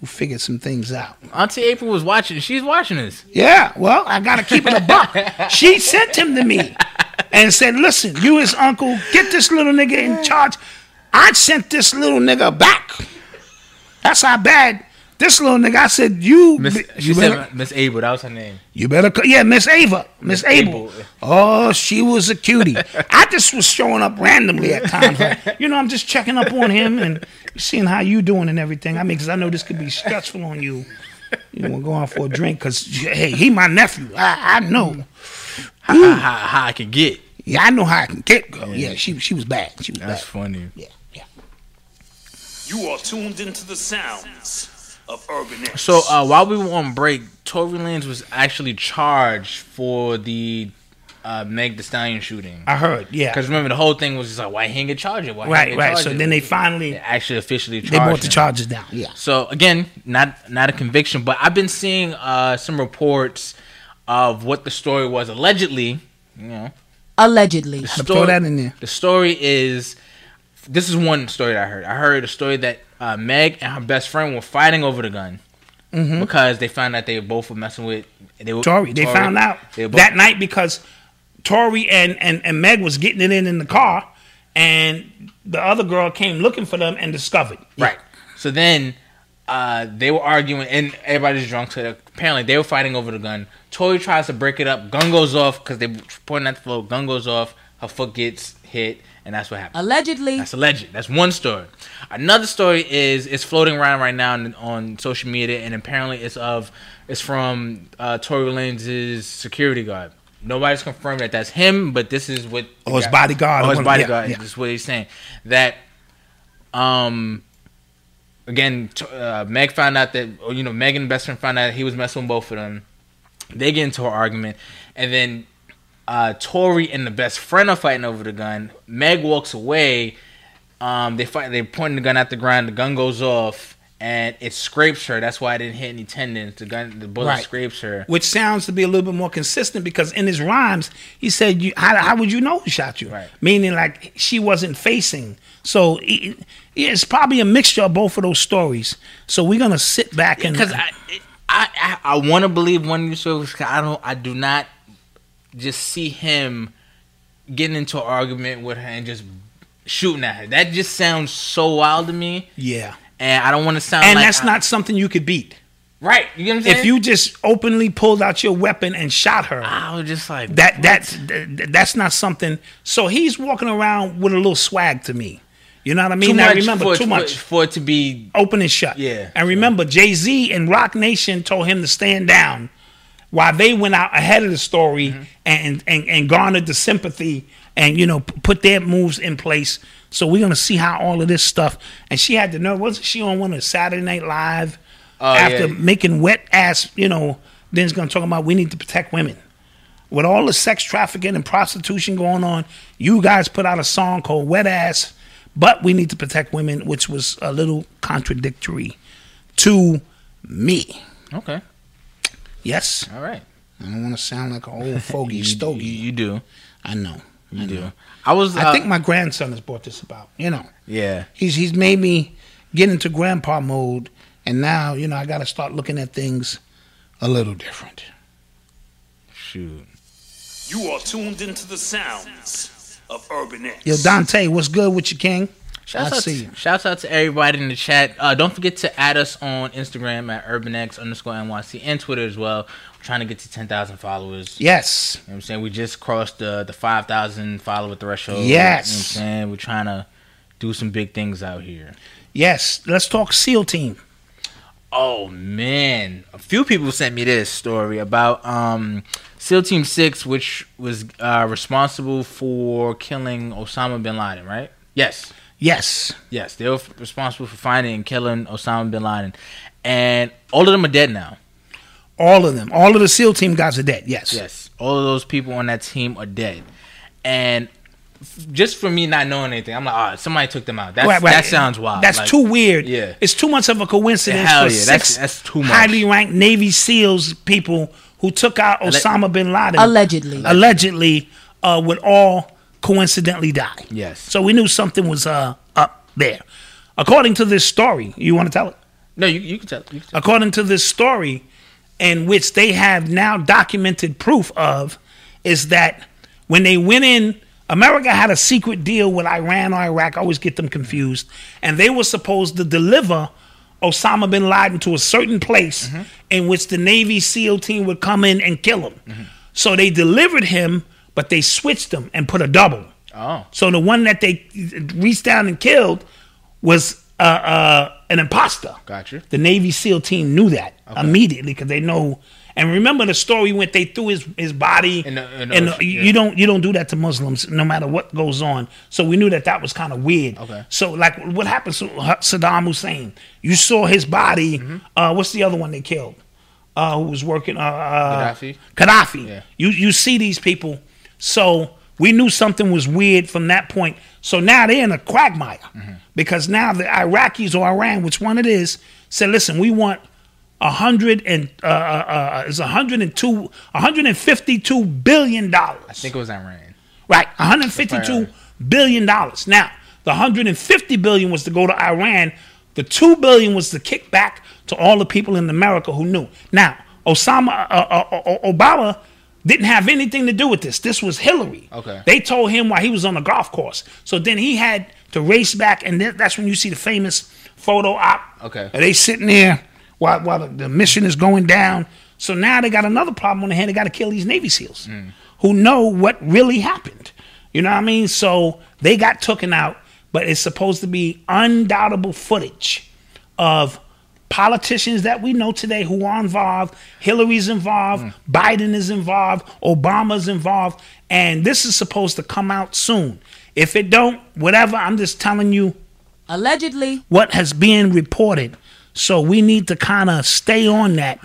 who figured some things out. Auntie April was watching. She's watching this. Yeah, well, I got to keep it a buck. She sent him to me and said, listen, you his uncle, get this little nigga in charge. I sent this little nigga back. That's how bad this little nigga. I said, she said Miss Abel, that was her name. Miss Ava. Miss Abel. Oh, she was a cutie. I just was showing up randomly at times. Like, I'm just checking up on him and seeing how you doing and everything. I mean, because I know this could be stressful on you. You want to go out for a drink because, hey, he my nephew. I know. How I can get. Yeah, I know how I can get, girl. Yeah, she was bad. She was That's bad. Funny. Yeah. You are tuned into the sounds of Urban X. So while we were on break, Tory Lanez was actually charged for the Meg Thee Stallion shooting. I heard, yeah. Because remember, the whole thing was just like, why he ain't get charged? Right. So then they finally officially charged him. They brought the charges down. Yeah. So again, not a conviction, but I've been seeing some reports of what the story was allegedly. Allegedly. Throw that in there. The story is, this is one story that I heard. I heard a story that Meg and her best friend were fighting over the gun because they found out they both were messing with Tory. They found out that night because Tory and Meg was getting it in the car, and the other girl came looking for them and discovered. Right. So then they were arguing, and everybody's drunk. So apparently they were fighting over the gun. Tory tries to break it up. Gun goes off because they were pointing at the floor. Gun goes off. Her foot gets hit. And that's what happened. Allegedly. That's alleged. That's one story. Another story is, it's floating around right now on social media, and apparently it's from Tory Lanez's security guard. Nobody's confirmed that that's him, but this is what... his bodyguard. Yeah. This is what he's saying. That, again, Meg found out that, Meg and the best friend found out he was messing with both of them. They get into an argument, and then Tory and the best friend are fighting over the gun. Meg walks away. They fight. They point the gun at the ground. The gun goes off and it scrapes her. That's why it didn't hit any tendons. The bullet scrapes her. Which sounds to be a little bit more consistent because in his rhymes he said, "How would you know who shot you?" Right. Meaning like she wasn't facing. So it's probably a mixture of both of those stories. So we're gonna sit back and because I want to believe one of these stories. I do not just see him getting into an argument with her and just shooting at her. That just sounds so wild to me. Yeah. And I don't want to sound like... And that's not something you could beat. Right. You know what I'm saying? If you just openly pulled out your weapon and shot her... I was just like... That's not something... So he's walking around with a little swag to me. You know what I mean? Now remember, too much. For it to be... Open and shut. Yeah. And remember, Jay-Z and Rock Nation told him to stand down while they went out ahead of the story and garnered the sympathy and, put their moves in place. So we're going to see how all of this stuff. And she had the nerve. Wasn't she on one of Saturday Night Live making wet ass, then it's going to talk about we need to protect women. With all the sex trafficking and prostitution going on, you guys put out a song called Wet Ass, but we need to protect women, which was a little contradictory to me. Okay. Yes. All right. I don't want to sound like an old fogey stogie. You do. I know. I do. I think my grandson has brought this about. Yeah. He's made me get into grandpa mode, and now I got to start looking at things a little different. Shoot. You are tuned into the sounds of Urban X. Yo, Dante, what's good with you, King? Shouts out to everybody in the chat. Don't forget to add us on Instagram at UrbanX_NYC and Twitter as well. We're trying to get to 10,000 followers. Yes. You know what I'm saying? We just crossed the 5,000 follower threshold. Yes. You know what I'm saying? We're trying to do some big things out here. Yes. Let's talk SEAL team. Oh, man. A few people sent me this story about SEAL Team 6, which was responsible for killing Osama bin Laden, right? Yes, they were responsible for finding and killing Osama bin Laden, and all of them are dead now. All of them. All of the SEAL team guys are dead. Yes. Yes. All of those people on that team are dead. And just for me not knowing anything, I'm like, all right, somebody took them out. That's, right. That sounds wild. That's like, too weird. Yeah. It's too much of a coincidence for six that's too much. Highly ranked Navy SEALs people who took out Osama bin Laden. Allegedly. Would all coincidentally die. Yes. So we knew something was up there. According to this story, you want to tell it? No, you can tell it. According to this story, in which they have now documented proof of, is that when they went in, America had a secret deal with Iran or Iraq. I always get them confused. And they were supposed to deliver Osama bin Laden to a certain place in which the Navy SEAL team would come in and kill him. Mm-hmm. So they delivered him, but they switched them and put a double. Oh. So the one that they reached down and killed was an imposter. Gotcha. The Navy SEAL team knew that immediately because they know. And remember the story when they threw his body. You don't do that to Muslims no matter what goes on. So we knew that was kind of weird. Okay. So like what happened to Saddam Hussein? You saw his body. Mm-hmm. What's the other one they killed? Who was working? Gaddafi. Yeah. You see these people. So we knew something was weird from that point. So now they're in a quagmire because now the Iraqis or Iran, which one it is, said, listen, we want 152 billion dollars. I think it was Iran. Right, $152 billion. Now, the 150 billion was to go to Iran. The 2 billion was to kick back to all the people in America who knew. Now, Obama didn't have anything to do with this. This was Hillary. Okay. They told him while he was on a golf course. So then he had to race back, and that's when you see the famous photo op. Okay. And they sitting there while the mission is going down. So now they got another problem on their hand. They got to kill these Navy SEALs who know what really happened. You know what I mean? So they got taken out, but it's supposed to be undoubtable footage of politicians that we know today who are involved. Hillary's involved. Biden is involved. Obama's involved. And this is supposed to come out soon. If it don't, whatever, I'm just telling you. Allegedly. What has been reported. So we need to kind of stay on that.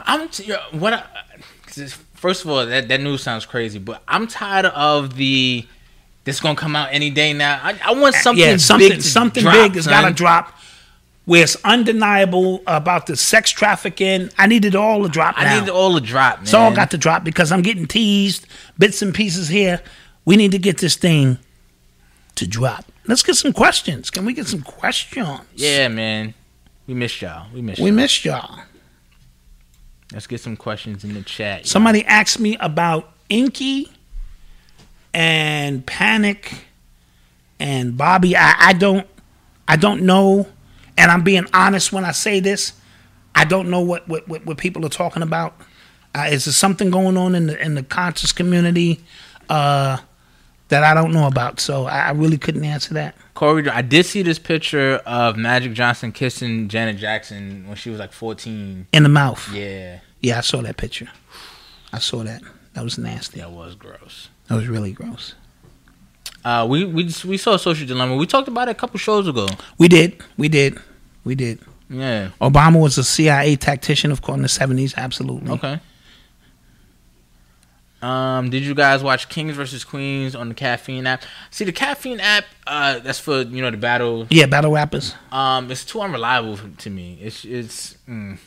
First of all, that news sounds crazy, but I'm tired of the, this going to come out any day now. I want something big has got to drop. Where it's undeniable about the sex trafficking. I needed all to drop now. I needed all to drop, man. It's all got to drop because I'm getting teased. Bits and pieces here. We need to get this thing to drop. Let's get some questions. Can we get some questions? Yeah, man. We missed y'all. Let's get some questions in the chat. Somebody asked me about Inky and Panic and Bobby. I don't know. And I'm being honest when I say this. I don't know what people are talking about. Is there something going on in the conscious community that I don't know about? So I really couldn't answer that. Corey, I did see this picture of Magic Johnson kissing Janet Jackson when she was like 14. In the mouth. Yeah. Yeah, I saw that picture. I saw that. That was nasty. That was gross. That was really gross. We saw Social Dilemma. We talked about it a couple shows ago. We did. Yeah. Obama was a CIA tactician, of course, in the 70s. Absolutely. Okay. Did you guys watch Kings vs. Queens on the Caffeine app? See, the Caffeine app, that's for, you know, the battle. Yeah, battle rappers. It's too unreliable to me. It's Who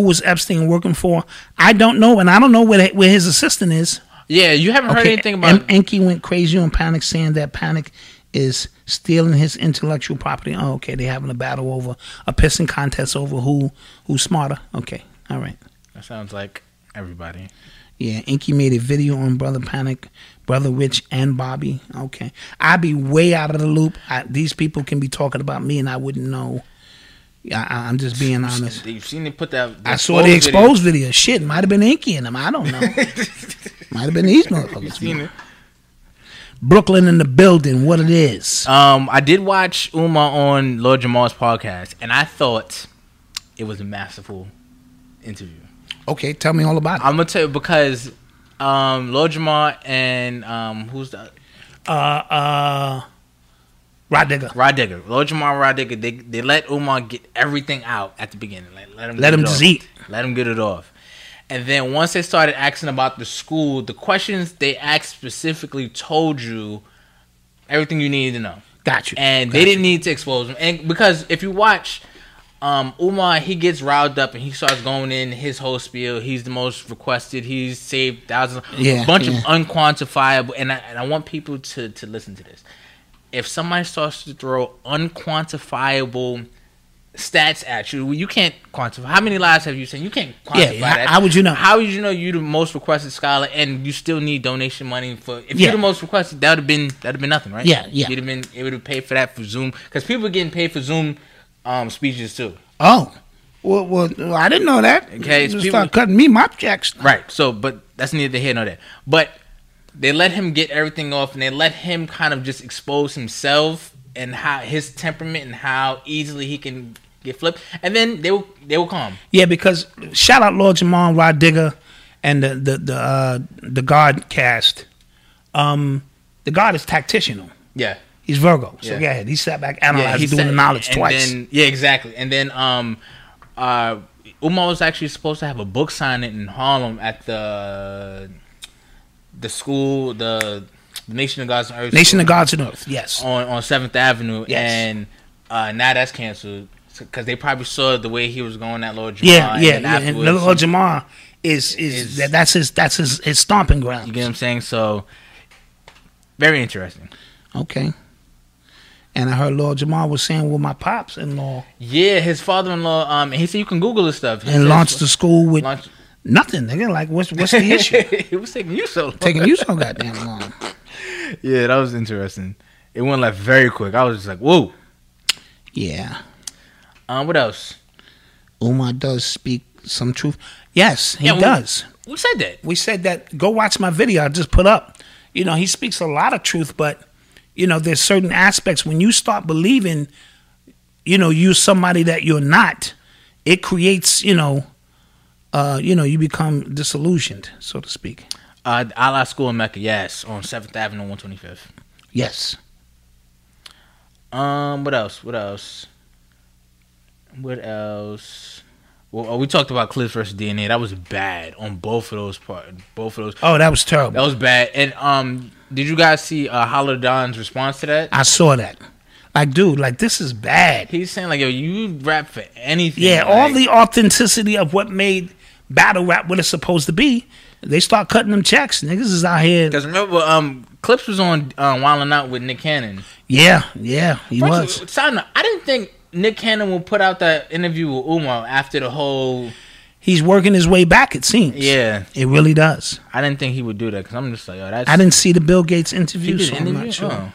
was Epstein working for? I don't know, and I don't know where his assistant is. Yeah, you haven't heard anything about... Enki went crazy on Panic, saying that Panic is stealing his intellectual property. Oh, okay, they're having a battle over a pissing contest over who's smarter. Okay, all right. That sounds like everybody. Yeah, Enki made a video on Brother Panic, Brother Rich, and Bobby. Okay. I'd be way out of the loop. These people can be talking about me, and I wouldn't know. I'm just being honest. You've seen them put that... I saw the exposed video. Shit, might have been Enki in them. I don't know. Might have been these motherfuckers. Brooklyn in the building, what it is. I did watch Umar on Lord Jamal's podcast, and I thought it was a masterful interview. Okay, tell me all about it. I'm going to tell you because Lord Jamal and who's the... Rod Digger. Lord Jamal Rod Digger, they let Umar get everything out at the beginning. Let him get it off. Let him get it off. And then once they started asking about the school, the questions they asked specifically told you everything you needed to know. Got you. And they didn't need to expose them. And because if you watch Umar, he gets riled up and he starts going in his whole spiel. He's the most requested. He's saved thousands. Yeah, a bunch of unquantifiable. And I want people to listen to this. If somebody starts to throw unquantifiable stats at you, you can't quantify. How many lives have you seen? You can't quantify that. How would you know? How would you know you're the most requested scholar and you still need donation money for? If you're the most requested, that would have been nothing, right? Yeah. You'd have been able to pay for that for Zoom, because people are getting paid for Zoom speeches too. Oh, well, I didn't know that. Okay, you start cutting me my checks, right? So, but that's neither here nor there. But they let him get everything off, and they let him kind of just expose himself and how his temperament and how easily he can get flipped, and then they will calm. Yeah, because shout out Lord Jamon, Rod Digger, and the God cast. The God is tacticianal. Yeah, he's Virgo. So yeah he sat back, analyzed, doing the knowledge and twice. Then, exactly. And then Umar was actually supposed to have a book signing in Harlem at the school, the Nation of Gods and Earth. Nation of Gods and Earth, yes. On 7th Avenue. Yes. And now that's canceled because they probably saw the way he was going at Lord Jamar. Yeah. And Lord Jamar is that's his stomping ground. You get what I'm saying? So, very interesting. Okay. And I heard Lord Jamar was saying with my pops-in-law. Yeah, his father-in-law, and he said you can Google this stuff. And launched the school with... nothing, nigga. Like, what's the issue? It was taking you so long. Goddamn long. Yeah, that was interesting. It went like very quick. I was just like, whoa. Yeah. What else? Umar does speak some truth. Yes, he does. We said that. Go watch my video I just put up. You know, he speaks a lot of truth, but, you know, there's certain aspects. When you start believing, you know, you're somebody that you're not, it creates, you become disillusioned, so to speak. Al-Azhar School in Mecca, yes, on 7th Avenue, 125th. Yes. What else? Well, we talked about Clips versus DNA. That was bad on both of those parts. Oh, that was terrible. That was bad. And did you guys see Holodon's response to that? I saw that. Like, dude, like, this is bad. He's saying, like, yo, you rap for anything. Yeah, like, all the authenticity of what made battle rap what it's supposed to be. They start cutting them checks. Niggas is out here. Because remember, Clips was on Wildin' Out with Nick Cannon. Yeah, he was. Side note, I didn't think Nick Cannon would put out that interview with Umar after the whole... He's working his way back, it seems. Yeah. It really does. I didn't think he would do that, because I'm just like, yo, that's... I didn't see the Bill Gates interview, so I'm not sure. Oh.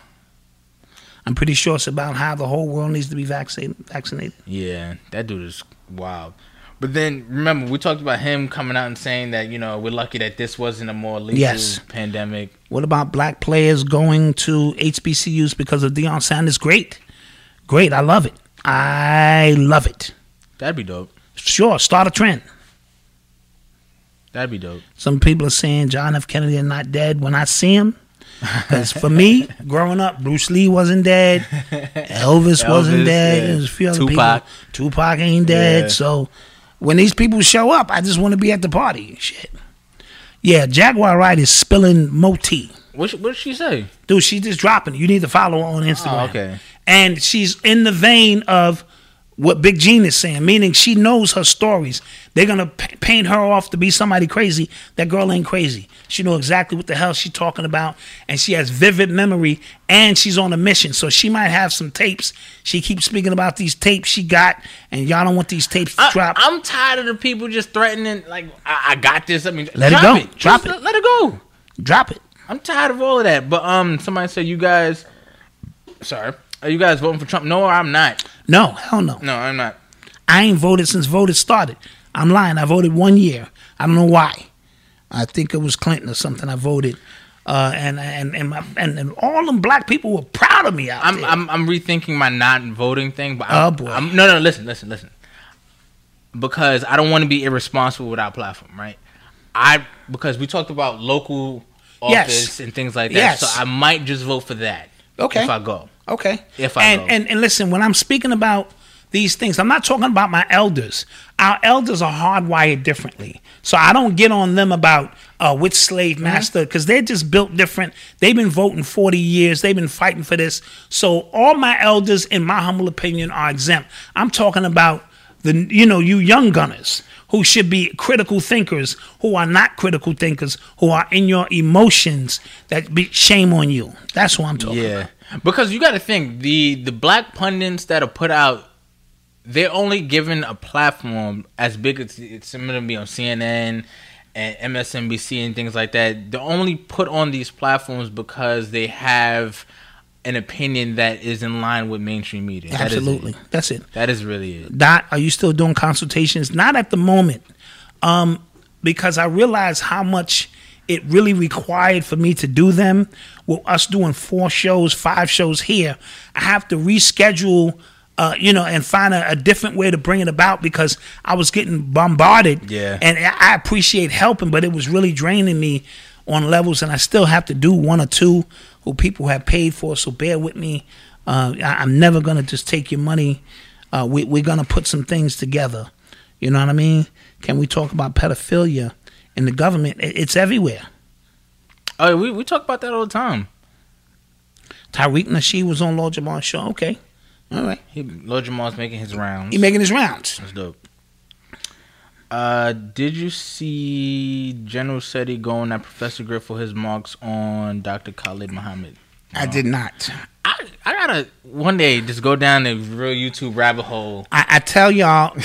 I'm pretty sure it's about how the whole world needs to be vaccinated. Yeah, that dude is wild. But then, remember, we talked about him coming out and saying that, you know, we're lucky that this wasn't a more lethal pandemic. What about black players going to HBCUs because of Deion Sanders? Great, I love it. That'd be dope. Sure, start a trend. That'd be dope. Some people are saying John F. Kennedy is not dead. When I see him, because for me, growing up, Bruce Lee wasn't dead, Elvis wasn't dead, There's a few other people. Tupac ain't dead. Yeah. So when these people show up, I just want to be at the party. Shit. Yeah, Jaguar Wright is spilling Moti. What did she say? Dude, she just dropping it. You need to follow her on Instagram. Oh, okay. And she's in the vein of what Big Gene is saying, meaning she knows her stories. They're going to paint her off to be somebody crazy. That girl ain't crazy. She knows exactly what the hell she's talking about, and she has vivid memory, and she's on a mission. So she might have some tapes. She keeps speaking about these tapes she got, and y'all don't want these tapes to drop. I'm tired of the people just threatening, like, I got this. I mean, Drop it. I'm tired of all of that. But somebody said, are you guys voting for Trump? No, I'm not. No, hell no. No, I'm not. I ain't voted since voted started. I'm lying. I voted one year. I don't know why. I think it was Clinton or something. I voted, and all them black people were proud of me out there. I'm rethinking my not voting thing. But no. Listen. Because I don't want to be irresponsible with our platform, right? Because we talked about local office and things like that. Yes. So I might just vote for that. Okay. If I go. Okay. If I go. And listen, when I'm speaking about these things. I'm not talking about my elders. Our elders are hardwired differently. So I don't get on them about which slave master, because they're just built different. They've been voting 40 years. They've been fighting for this. So all my elders, in my humble opinion, are exempt. I'm talking about the, you know, you young gunners who should be critical thinkers, who are not critical thinkers, who are in your emotions, that be shame on you. That's what I'm talking about. Because you got to think, the black pundits that are put out, they're only given a platform as big as it's going to be on CNN and MSNBC and things like that. They're only put on these platforms because they have an opinion that is in line with mainstream media. Absolutely. That's it. That is really it. Dot, are you still doing consultations? Not at the moment, because I realize how much it really required for me to do them. With us doing 4 shows, 5 shows here, I have to reschedule, and find a different way to bring it about, because I was getting bombarded. Yeah. And I appreciate helping, but it was really draining me on levels, and I still have to do 1 or 2 who people have paid for, so bear with me. I'm never going to just take your money. We're going to put some things together. You know what I mean? Can we talk about pedophilia? In the government, it's everywhere. Oh, we talk about that all the time. Tariq Nasheed was on Lord Jamal's show. Okay, all right. Lord Jamal's making his rounds. He's making his rounds. That's dope. Did you see General Seti going at Professor Griff for his marks on Dr. Khalid Muhammad? No. I did not. I gotta one day just go down the real YouTube rabbit hole. I tell y'all,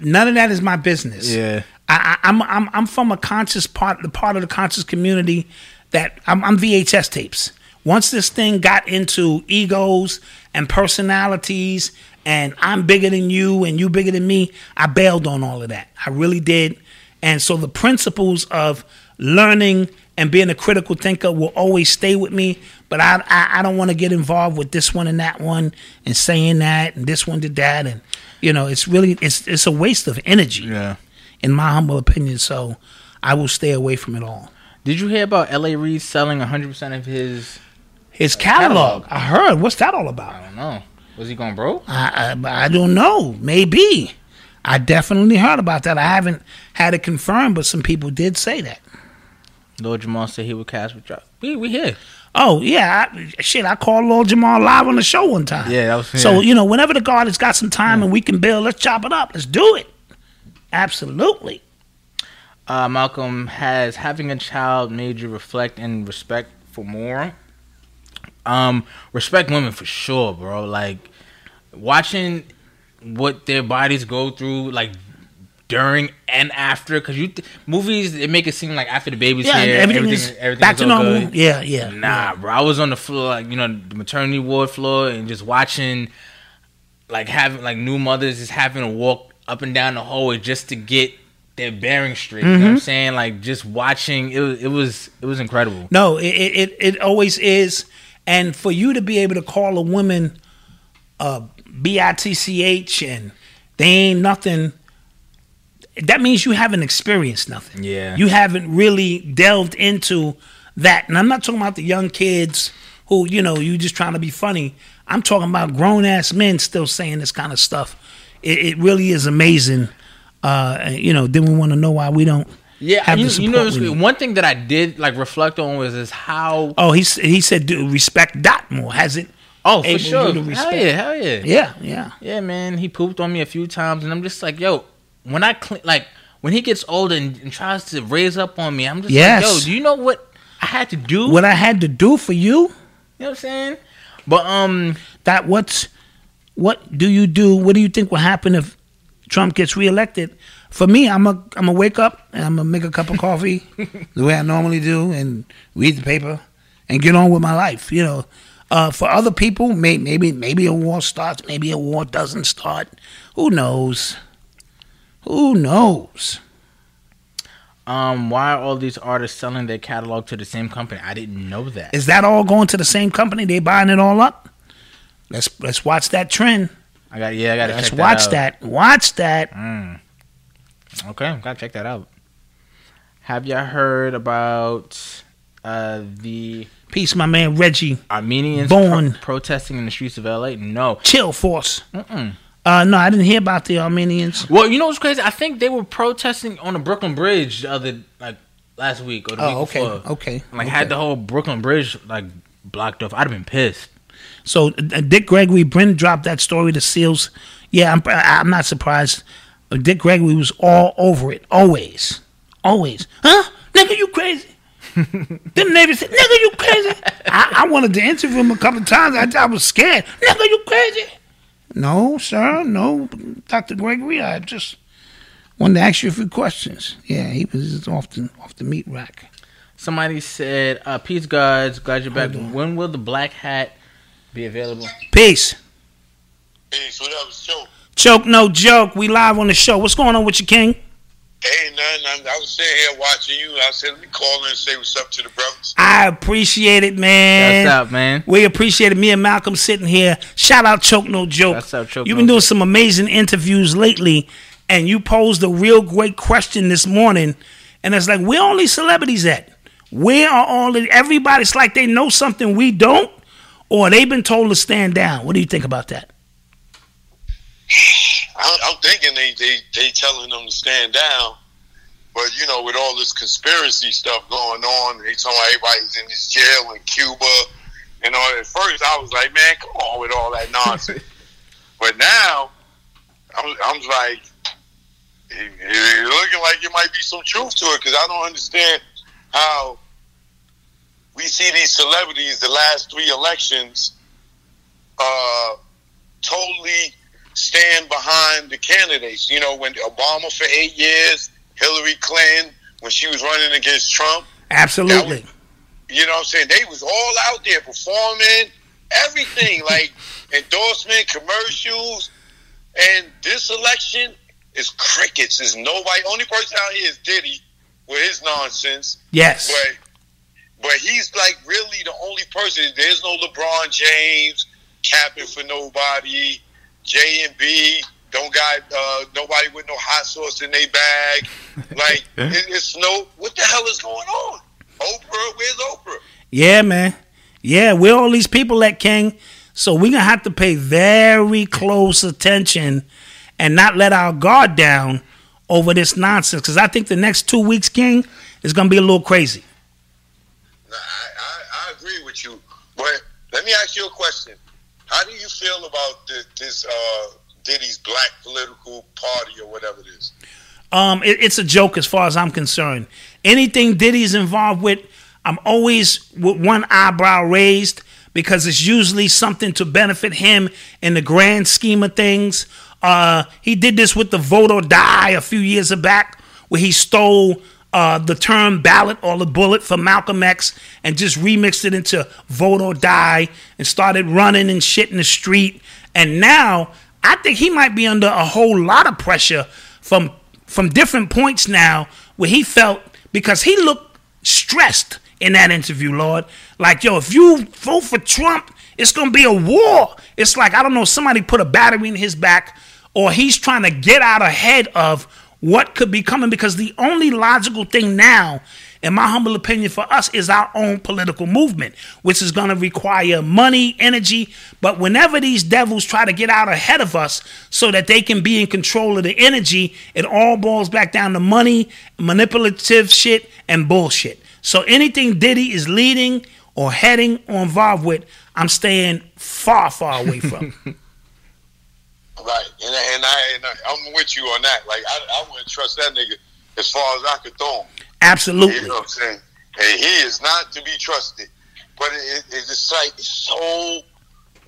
none of that is my business. Yeah. I'm from a conscious part of the conscious community that I'm VHS tapes. Once this thing got into egos and personalities and I'm bigger than you and you bigger than me, I bailed on all of that. I really did. And so the principles of learning and being a critical thinker will always stay with me. But I don't want to get involved with this one and that one and saying that and this one did that. And, you know, it's really it's a waste of energy. Yeah. In my humble opinion, so I will stay away from it all. Did you hear about L.A. Reid selling 100% of his catalog? I heard. What's that all about? I don't know. Was he going broke? I don't know. Maybe. I definitely heard about that. I haven't had it confirmed, but some people did say that. Lord Jamal said he would cast with Drop. We here. Oh, yeah. I called Lord Jamal live on the show one time. Yeah, that was fair. So, you know, whenever the guard has got some time and we can build, let's chop it up. Let's do it. Absolutely. Malcolm, has having a child made you reflect and respect for more? Respect women for sure, bro. Like, watching what their bodies go through, like, during and after. Because movies, they make it seem like after the baby's here, everything back to normal. Good. Yeah. Nah, bro. I was on the floor, like, you know, the maternity ward floor, and just watching, like, having, like, new mothers just having to walk up and down the hallway just to get their bearing straight. You know what I'm saying? Like, just watching, it was incredible. No, it always is. And for you to be able to call a woman bitch and they ain't nothing, that means you haven't experienced nothing. Yeah. You haven't really delved into that. And I'm not talking about the young kids who, you know, you just trying to be funny. I'm talking about grown-ass men still saying this kind of stuff. It really is amazing. Then we want to know why we don't have the support. One thing that I did, like, reflect on was how... Oh, he said, dude, respect Dot more, has it? Oh, for sure. Hell yeah. Yeah. Yeah, man, he pooped on me a few times, and I'm just like, yo, when I... when he gets older and tries to raise up on me, I'm just like, yo, do you know what I had to do? What I had to do for you? You know what I'm saying? But, That what's... What do you do? What do you think will happen if Trump gets reelected? For me, I'm a wake up and I'm going to make a cup of coffee the way I normally do and read the paper and get on with my life. You know, for other people, maybe a war starts, maybe a war doesn't start. Who knows? Why are all these artists selling their catalog to the same company? I didn't know that. Is that all going to the same company? They buying it all up? Let's watch that trend. I gotta check that out. Watch that. Okay, gotta check that out. Have y'all heard about the peace, my man Reggie Armenians protesting in the streets of LA? No. Chill force. No, I didn't hear about the Armenians. Well, you know what's crazy? I think they were protesting on the Brooklyn Bridge the other, like, last week or the week before. Okay. Like, had the whole Brooklyn Bridge, like, blocked off. I'd have been pissed. So, Dick Gregory, Bryn dropped that story to Seals. Yeah, I'm not surprised. Dick Gregory was all over it. Always. Always. Huh? Nigga, you crazy? Them neighbors said, nigga, you crazy? I wanted to interview him a couple of times. I was scared. Nigga, you crazy? No, sir. No, Dr. Gregory, I just wanted to ask you a few questions. Yeah, he was off the meat rack. Somebody said, peace, guys. Glad you're back. When will the black hat be available? Peace. Peace. What up, Choke? Choke, no joke. We live on the show. What's going on with you, King? Hey, nothing. I was sitting here watching you. I said, let me call in and say what's up to the brothers. I appreciate it, man. That's up, man. We appreciate it. Me and Malcolm sitting here. Shout out Choke No Joke. That's up, Choke. You've been doing some amazing interviews lately, and you posed a real great question this morning. And it's like, where are all these celebrities at? Where are all the everybody? It's like they know something we don't, or they've been told to stand down. What do you think about that? I'm thinking they telling them to stand down, but you know, with all this conspiracy stuff going on, they talking about everybody's in this jail in Cuba and all. At first, I was like, man, come on with all that nonsense. But now, I'm like, it's looking like there might be some truth to it, because I don't understand how we see these celebrities the last three elections totally stand behind the candidates. You know, when Obama for 8 years, Hillary Clinton, when she was running against Trump. Absolutely. Was, you know what I'm saying? They was all out there performing, everything, like endorsement, commercials. And this election is crickets. There's nobody. Only person out here is Diddy with his nonsense. Yes. But he's like really the only person. There's no LeBron James capping for nobody. J&B don't got nobody with no hot sauce in their bag. Like, it's no, what the hell is going on? Oprah, where's Oprah? Yeah, man. Yeah, where all these people at, King? So we're going to have to pay very close attention and not let our guard down over this nonsense, because I think the next 2 weeks, King, is going to be a little crazy. I agree with you, but let me ask you a question. How do you feel about this Diddy's black political party or whatever it is? It's a joke as far as I'm concerned. Anything Diddy's involved with, I'm always with one eyebrow raised, because it's usually something to benefit him in the grand scheme of things. He did this with the vote or die a few years back, where he stole the term ballot or the bullet for Malcolm X and just remixed it into vote or die and started running and shit in the street. And now I think he might be under a whole lot of pressure from different points now, where he felt, because he looked stressed in that interview, Lord. Like, yo, if you vote for Trump, it's going to be a war. It's like, I don't know, somebody put a battery in his back, or he's trying to get out ahead of what could be coming, because the only logical thing now, in my humble opinion, for us is our own political movement, which is going to require money, energy. But whenever these devils try to get out ahead of us so that they can be in control of the energy, it all boils back down to money, manipulative shit, and bullshit. So anything Diddy is leading or heading or involved with, I'm staying far, far away from. Right, and I'm with you on that. Like, I wouldn't trust that nigga as far as I could throw him. Absolutely. You know what I'm saying? And he is not to be trusted. But it's just like, it's so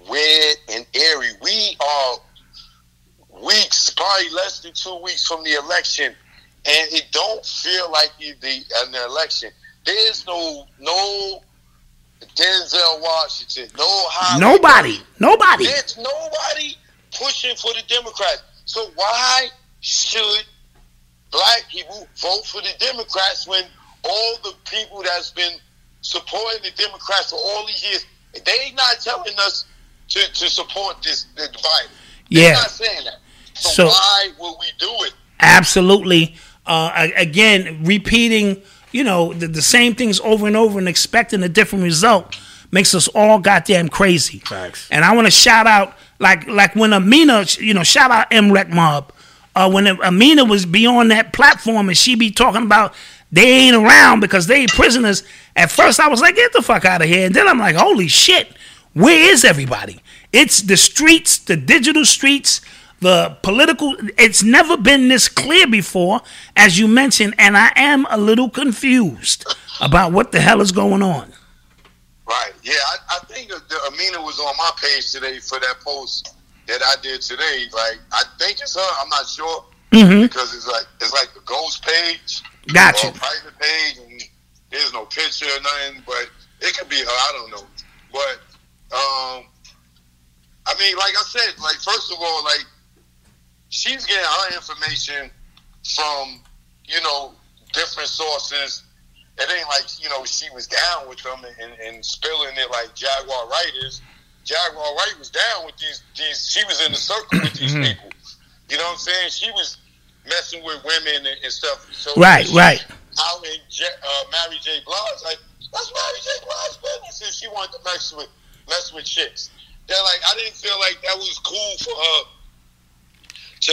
weird and eerie. We are weeks, probably less than 2 weeks from the election, and it don't feel like the election. There's no Denzel Washington, no Hollywood. Nobody. There's nobody pushing for the Democrats. So why should black people vote for the Democrats when all the people that's been supporting the Democrats for all these years, they not telling us to support this Biden? They're not saying that. So why would we do it? Absolutely. Again, repeating, you know, the same things over and over and expecting a different result makes us all goddamn crazy. Facts. And I want to shout out Like when Amina, you know, shout out MREC Mob. When Amina was be on that platform and she be talking about they ain't around because they prisoners. At first I was like, get the fuck out of here. And then I'm like, holy shit, where is everybody? It's the streets, the digital streets, the political. It's never been this clear before, as you mentioned, and I am a little confused about what the hell is going on. Right. Yeah, I think Amina was on my page today for that post that I did today. Like, I think it's her. I'm not sure. Mm-hmm. Because it's like a ghost page. Gotcha. Or a private page, and there's no picture or nothing, but it could be her. I don't know. But, I mean, like I said, like, first of all, like, she's getting her information from, you know, different sources. It ain't like, you know, she was down with them and spilling it like Jaguar Wright is. Jaguar Wright was down with these she was in the circle with these people. You know what I'm saying? She was messing with women and stuff. So right. Out in Mary J. Blige, like, that's Mary J. Blige's business if she wanted to mess with chicks. They're like, I didn't feel like that was cool for her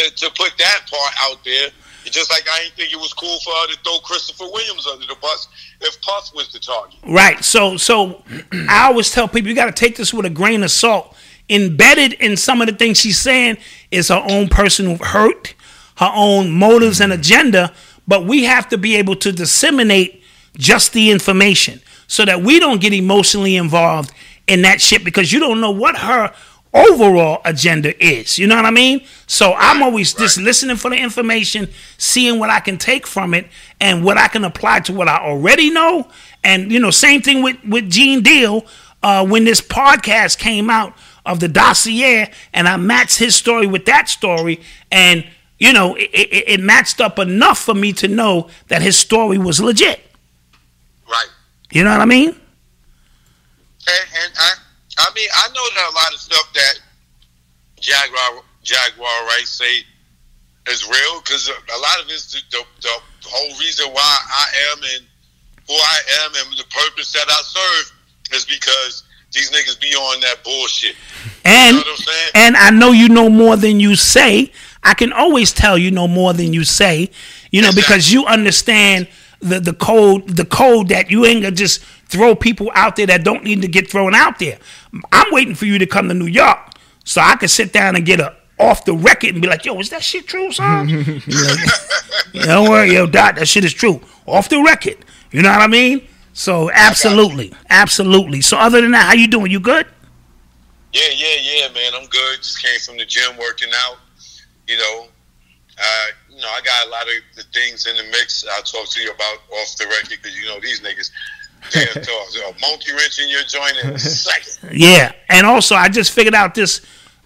to put that part out there. It's just like I didn't think it was cool for her to throw Christopher Williams under the bus if Puff was the target. Right. So I always tell people, you got to take this with a grain of salt. Embedded in some of the things she's saying is her own personal hurt, her own motives and agenda. But we have to be able to disseminate just the information so that we don't get emotionally involved in that shit, because you don't know what her overall agenda is. You know what I mean? So I'm always just listening for the information, seeing what I can take from it and what I can apply to what I already know. And, you know, same thing with Gene Deal. When this podcast came out of The Dossier, and I matched his story with that story, and, you know, it matched up enough for me to know that his story was legit. Right. You know what I mean? And I mean, I know that a lot of stuff that Jaguar Wright say is real, because a lot of it's the whole reason why I am and who I am and the purpose that I serve is because these niggas be on that bullshit. And, you know what I'm saying? And I know you know more than you say. I can always tell you know more than you say, you know, exactly. Because you understand the code that you ain't gonna just throw people out there that don't need to get thrown out there. I'm waiting for you to come to New York so I can sit down and get a off the record and be like, yo, is that shit true, son? Yeah, don't worry, yo, Doc, that shit is true. Off the record. You know what I mean? So absolutely. So other than that, how you doing? You good? Yeah, man. I'm good. Just came from the gym working out. You know, I got a lot of the things in the mix I'll talk to you about off the record, because you know these niggas. A monkey wrench in your joint in a second. Yeah, and also I just figured out this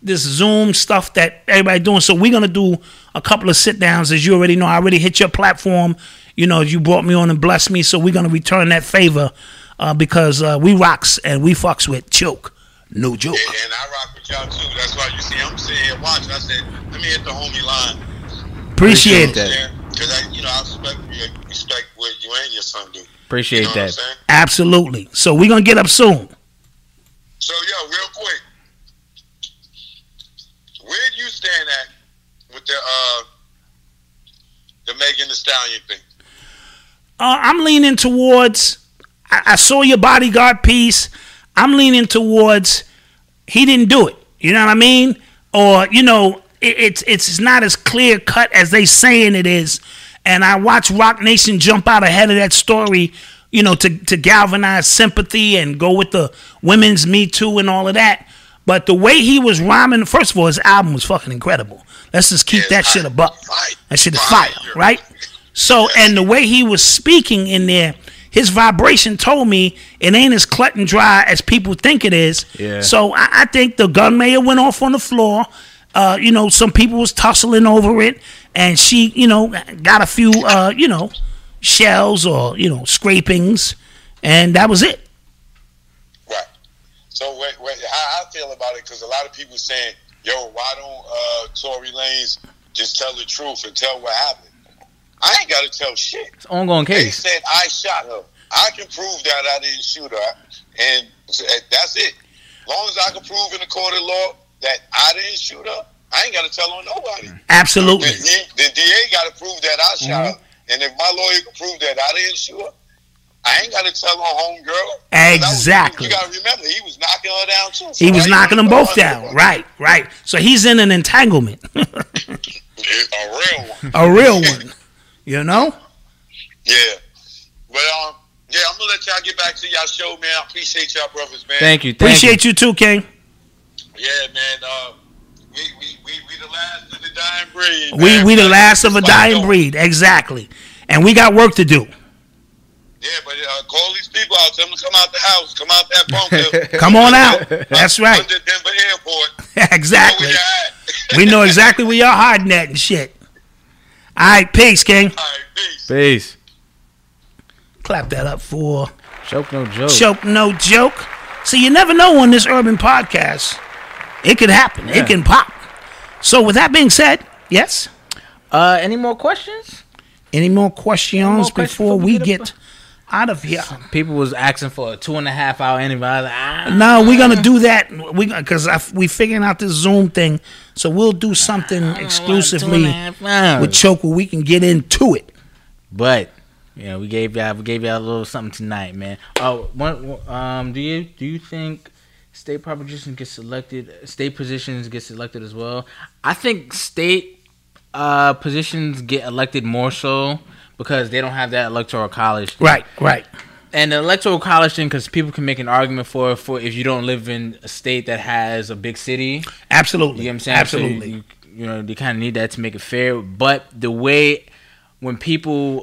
Zoom stuff that everybody doing. So we're gonna do a couple of sit downs, as you already know. I already hit your platform. You know, you brought me on and blessed me. So we're gonna return that favor because we rocks and we fucks with Choke. No joke. Yeah, and I rock with y'all too. That's why you see I'm sitting here watching. I said, let me hit the homie line. Appreciate that. Because I respect what you and your son do. Appreciate that. Absolutely. So we're going to get up soon. So, yo, real quick. Where do you stand at with the Megan Thee Stallion thing? I'm leaning towards, I saw your Bodyguard piece. I'm leaning towards he didn't do it. You know what I mean? Or, you know, it's not as clear cut as they saying it is. And I watched Roc Nation jump out ahead of that story, you know, to galvanize sympathy and go with the women's Me Too and all of that. But the way he was rhyming, first of all, his album was fucking incredible. Let's just keep that shit above. That shit is fire, right? So, and the way he was speaking in there, his vibration told me it ain't as cut and dry as people think it is. Yeah. So I think the gun mayor went off on the floor. You know, some people was tussling over it, and she, you know, got a few, you know, shells or, you know, scrapings, and that was it. Right. So, wait, how I feel about it, because a lot of people saying, yo, why don't Tory Lanez just tell the truth and tell what happened? I ain't got to tell shit. It's an ongoing case. They said I shot her. I can prove that I didn't shoot her, and that's it. As long as I can prove in the court of law that I didn't shoot up, I ain't got to tell on nobody. Absolutely. The DA got to prove that I shot up. And if my lawyer can prove that I didn't shoot up, I ain't got to tell on homegirl. Exactly. You got to remember, he was knocking her down too. So he was knocking them both down. Right, right. So he's in an entanglement. A real one. You know? Yeah. But, yeah, I'm going to let y'all get back to y'all show, man. I appreciate y'all brothers, man. Thank you. Appreciate you too, King. Yeah, man. We the last of the dying breed. We the last of a dying breed. Exactly. And we got work to do. Yeah, but call these people out. Tell them to come out the house. Come out that bunker. Come on out. That's right. Under Denver Airport. Exactly. We know exactly where y'all hiding at and shit. All right, peace, King. All right, peace. Peace. Clap that up for Choke No Joke. Choke No Joke. So you never know on this Urban Podcast. It could happen. Yeah. It can pop. So with that being said, yes? Any more questions? Any more questions, before we get out of here? Some people was asking for a 2.5 hour anybody. No, we're going to do that because we figuring out this Zoom thing. So we'll do something exclusively with Choke where we can get into it. But... yeah, we gave y'all a little something tonight, man. Oh, do you think state positions get selected as well? I think state positions get elected more so because they don't have that electoral college thing. Right. And the electoral college thing, because people can make an argument for if you don't live in a state that has a big city. Absolutely, you know what I'm saying? Absolutely. So you know they kind of need that to make it fair, but the way. When people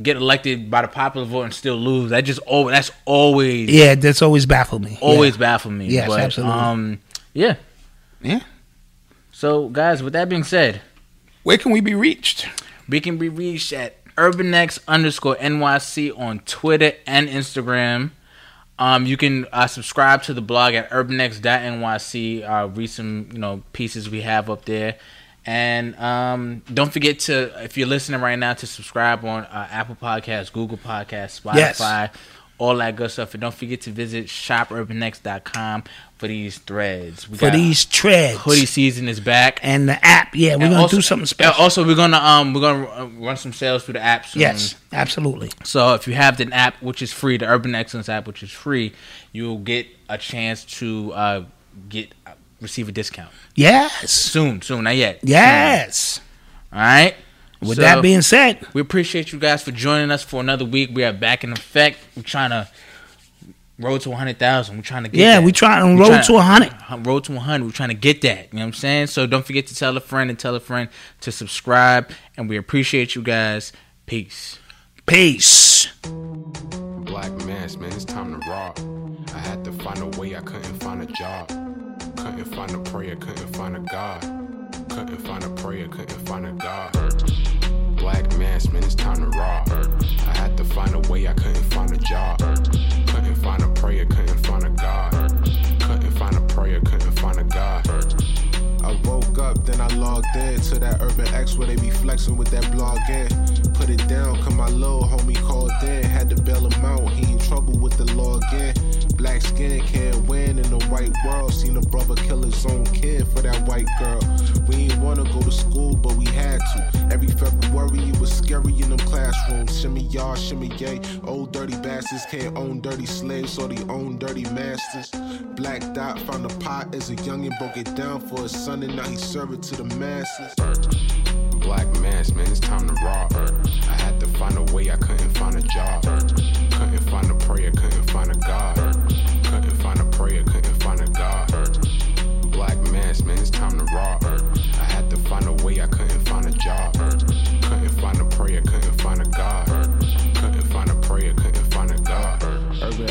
get elected by the popular vote and still lose, that's always baffled me. Yes, but, absolutely. Yeah. So, guys, with that being said, where can we be reached? We can be reached at UrbanX_NYC on Twitter and Instagram. You can subscribe to the blog at urbanx.nyc. Recent pieces we have up there. And don't forget to, if you're listening right now, to subscribe on Apple Podcasts, Google Podcasts, Spotify, all that good stuff. And don't forget to visit shopurbanx.com for these threads. Hoodie season is back, and the app. Yeah, we're gonna do something special. Also, we're gonna run some sales through the app soon. Yes, absolutely. So if you have the app, which is free, the Urban Excellence app, which is free, you'll get a chance to receive a discount. Yes. Soon. Not yet. Yes. All right. With that being said, we appreciate you guys for joining us for another week. We are back in effect. We're trying to road to 100,000. We're trying to get that. Yeah, we're trying to road to 100. Road to 100. We're trying to get that. You know what I'm saying? So don't forget to tell a friend to subscribe. And we appreciate you guys. Peace. Black man, it's time to rock. I had to find a way. I couldn't find a job. Couldn't find a prayer, couldn't find a God. Couldn't find a prayer, couldn't find a God. Black man, it's time to rock. I had to find a way, I couldn't find a job. Couldn't find a prayer, couldn't find a God. Couldn't find a prayer, couldn't find a God. I woke up, then I logged in to that Urban X where they be flexing with that blog in. Put it down, cause my little homie called in. Had to bail him out, he in trouble with the law again. Black skin can't win in the white world. Seen a brother kill his own kid for that white girl. We ain't wanna go to school, but we had to. Every February it was scary in them classrooms. Shimmy y'all, shimmy yay. Old dirty bastards can't own dirty slaves or they own dirty masters. Black Dot found a pot as a youngin', broke it down for his son. And now he serve it to the masses. Black mass, man, it's time to rock. I had to find a way, I couldn't find a job. Couldn't find a prayer, couldn't find a God. Couldn't find a prayer, couldn't find a God. Black mass, man, it's time to rock. I had to find a way, I couldn't find a job. Couldn't find a prayer, couldn't find a God. Couldn't find a prayer, couldn't find a God. Urban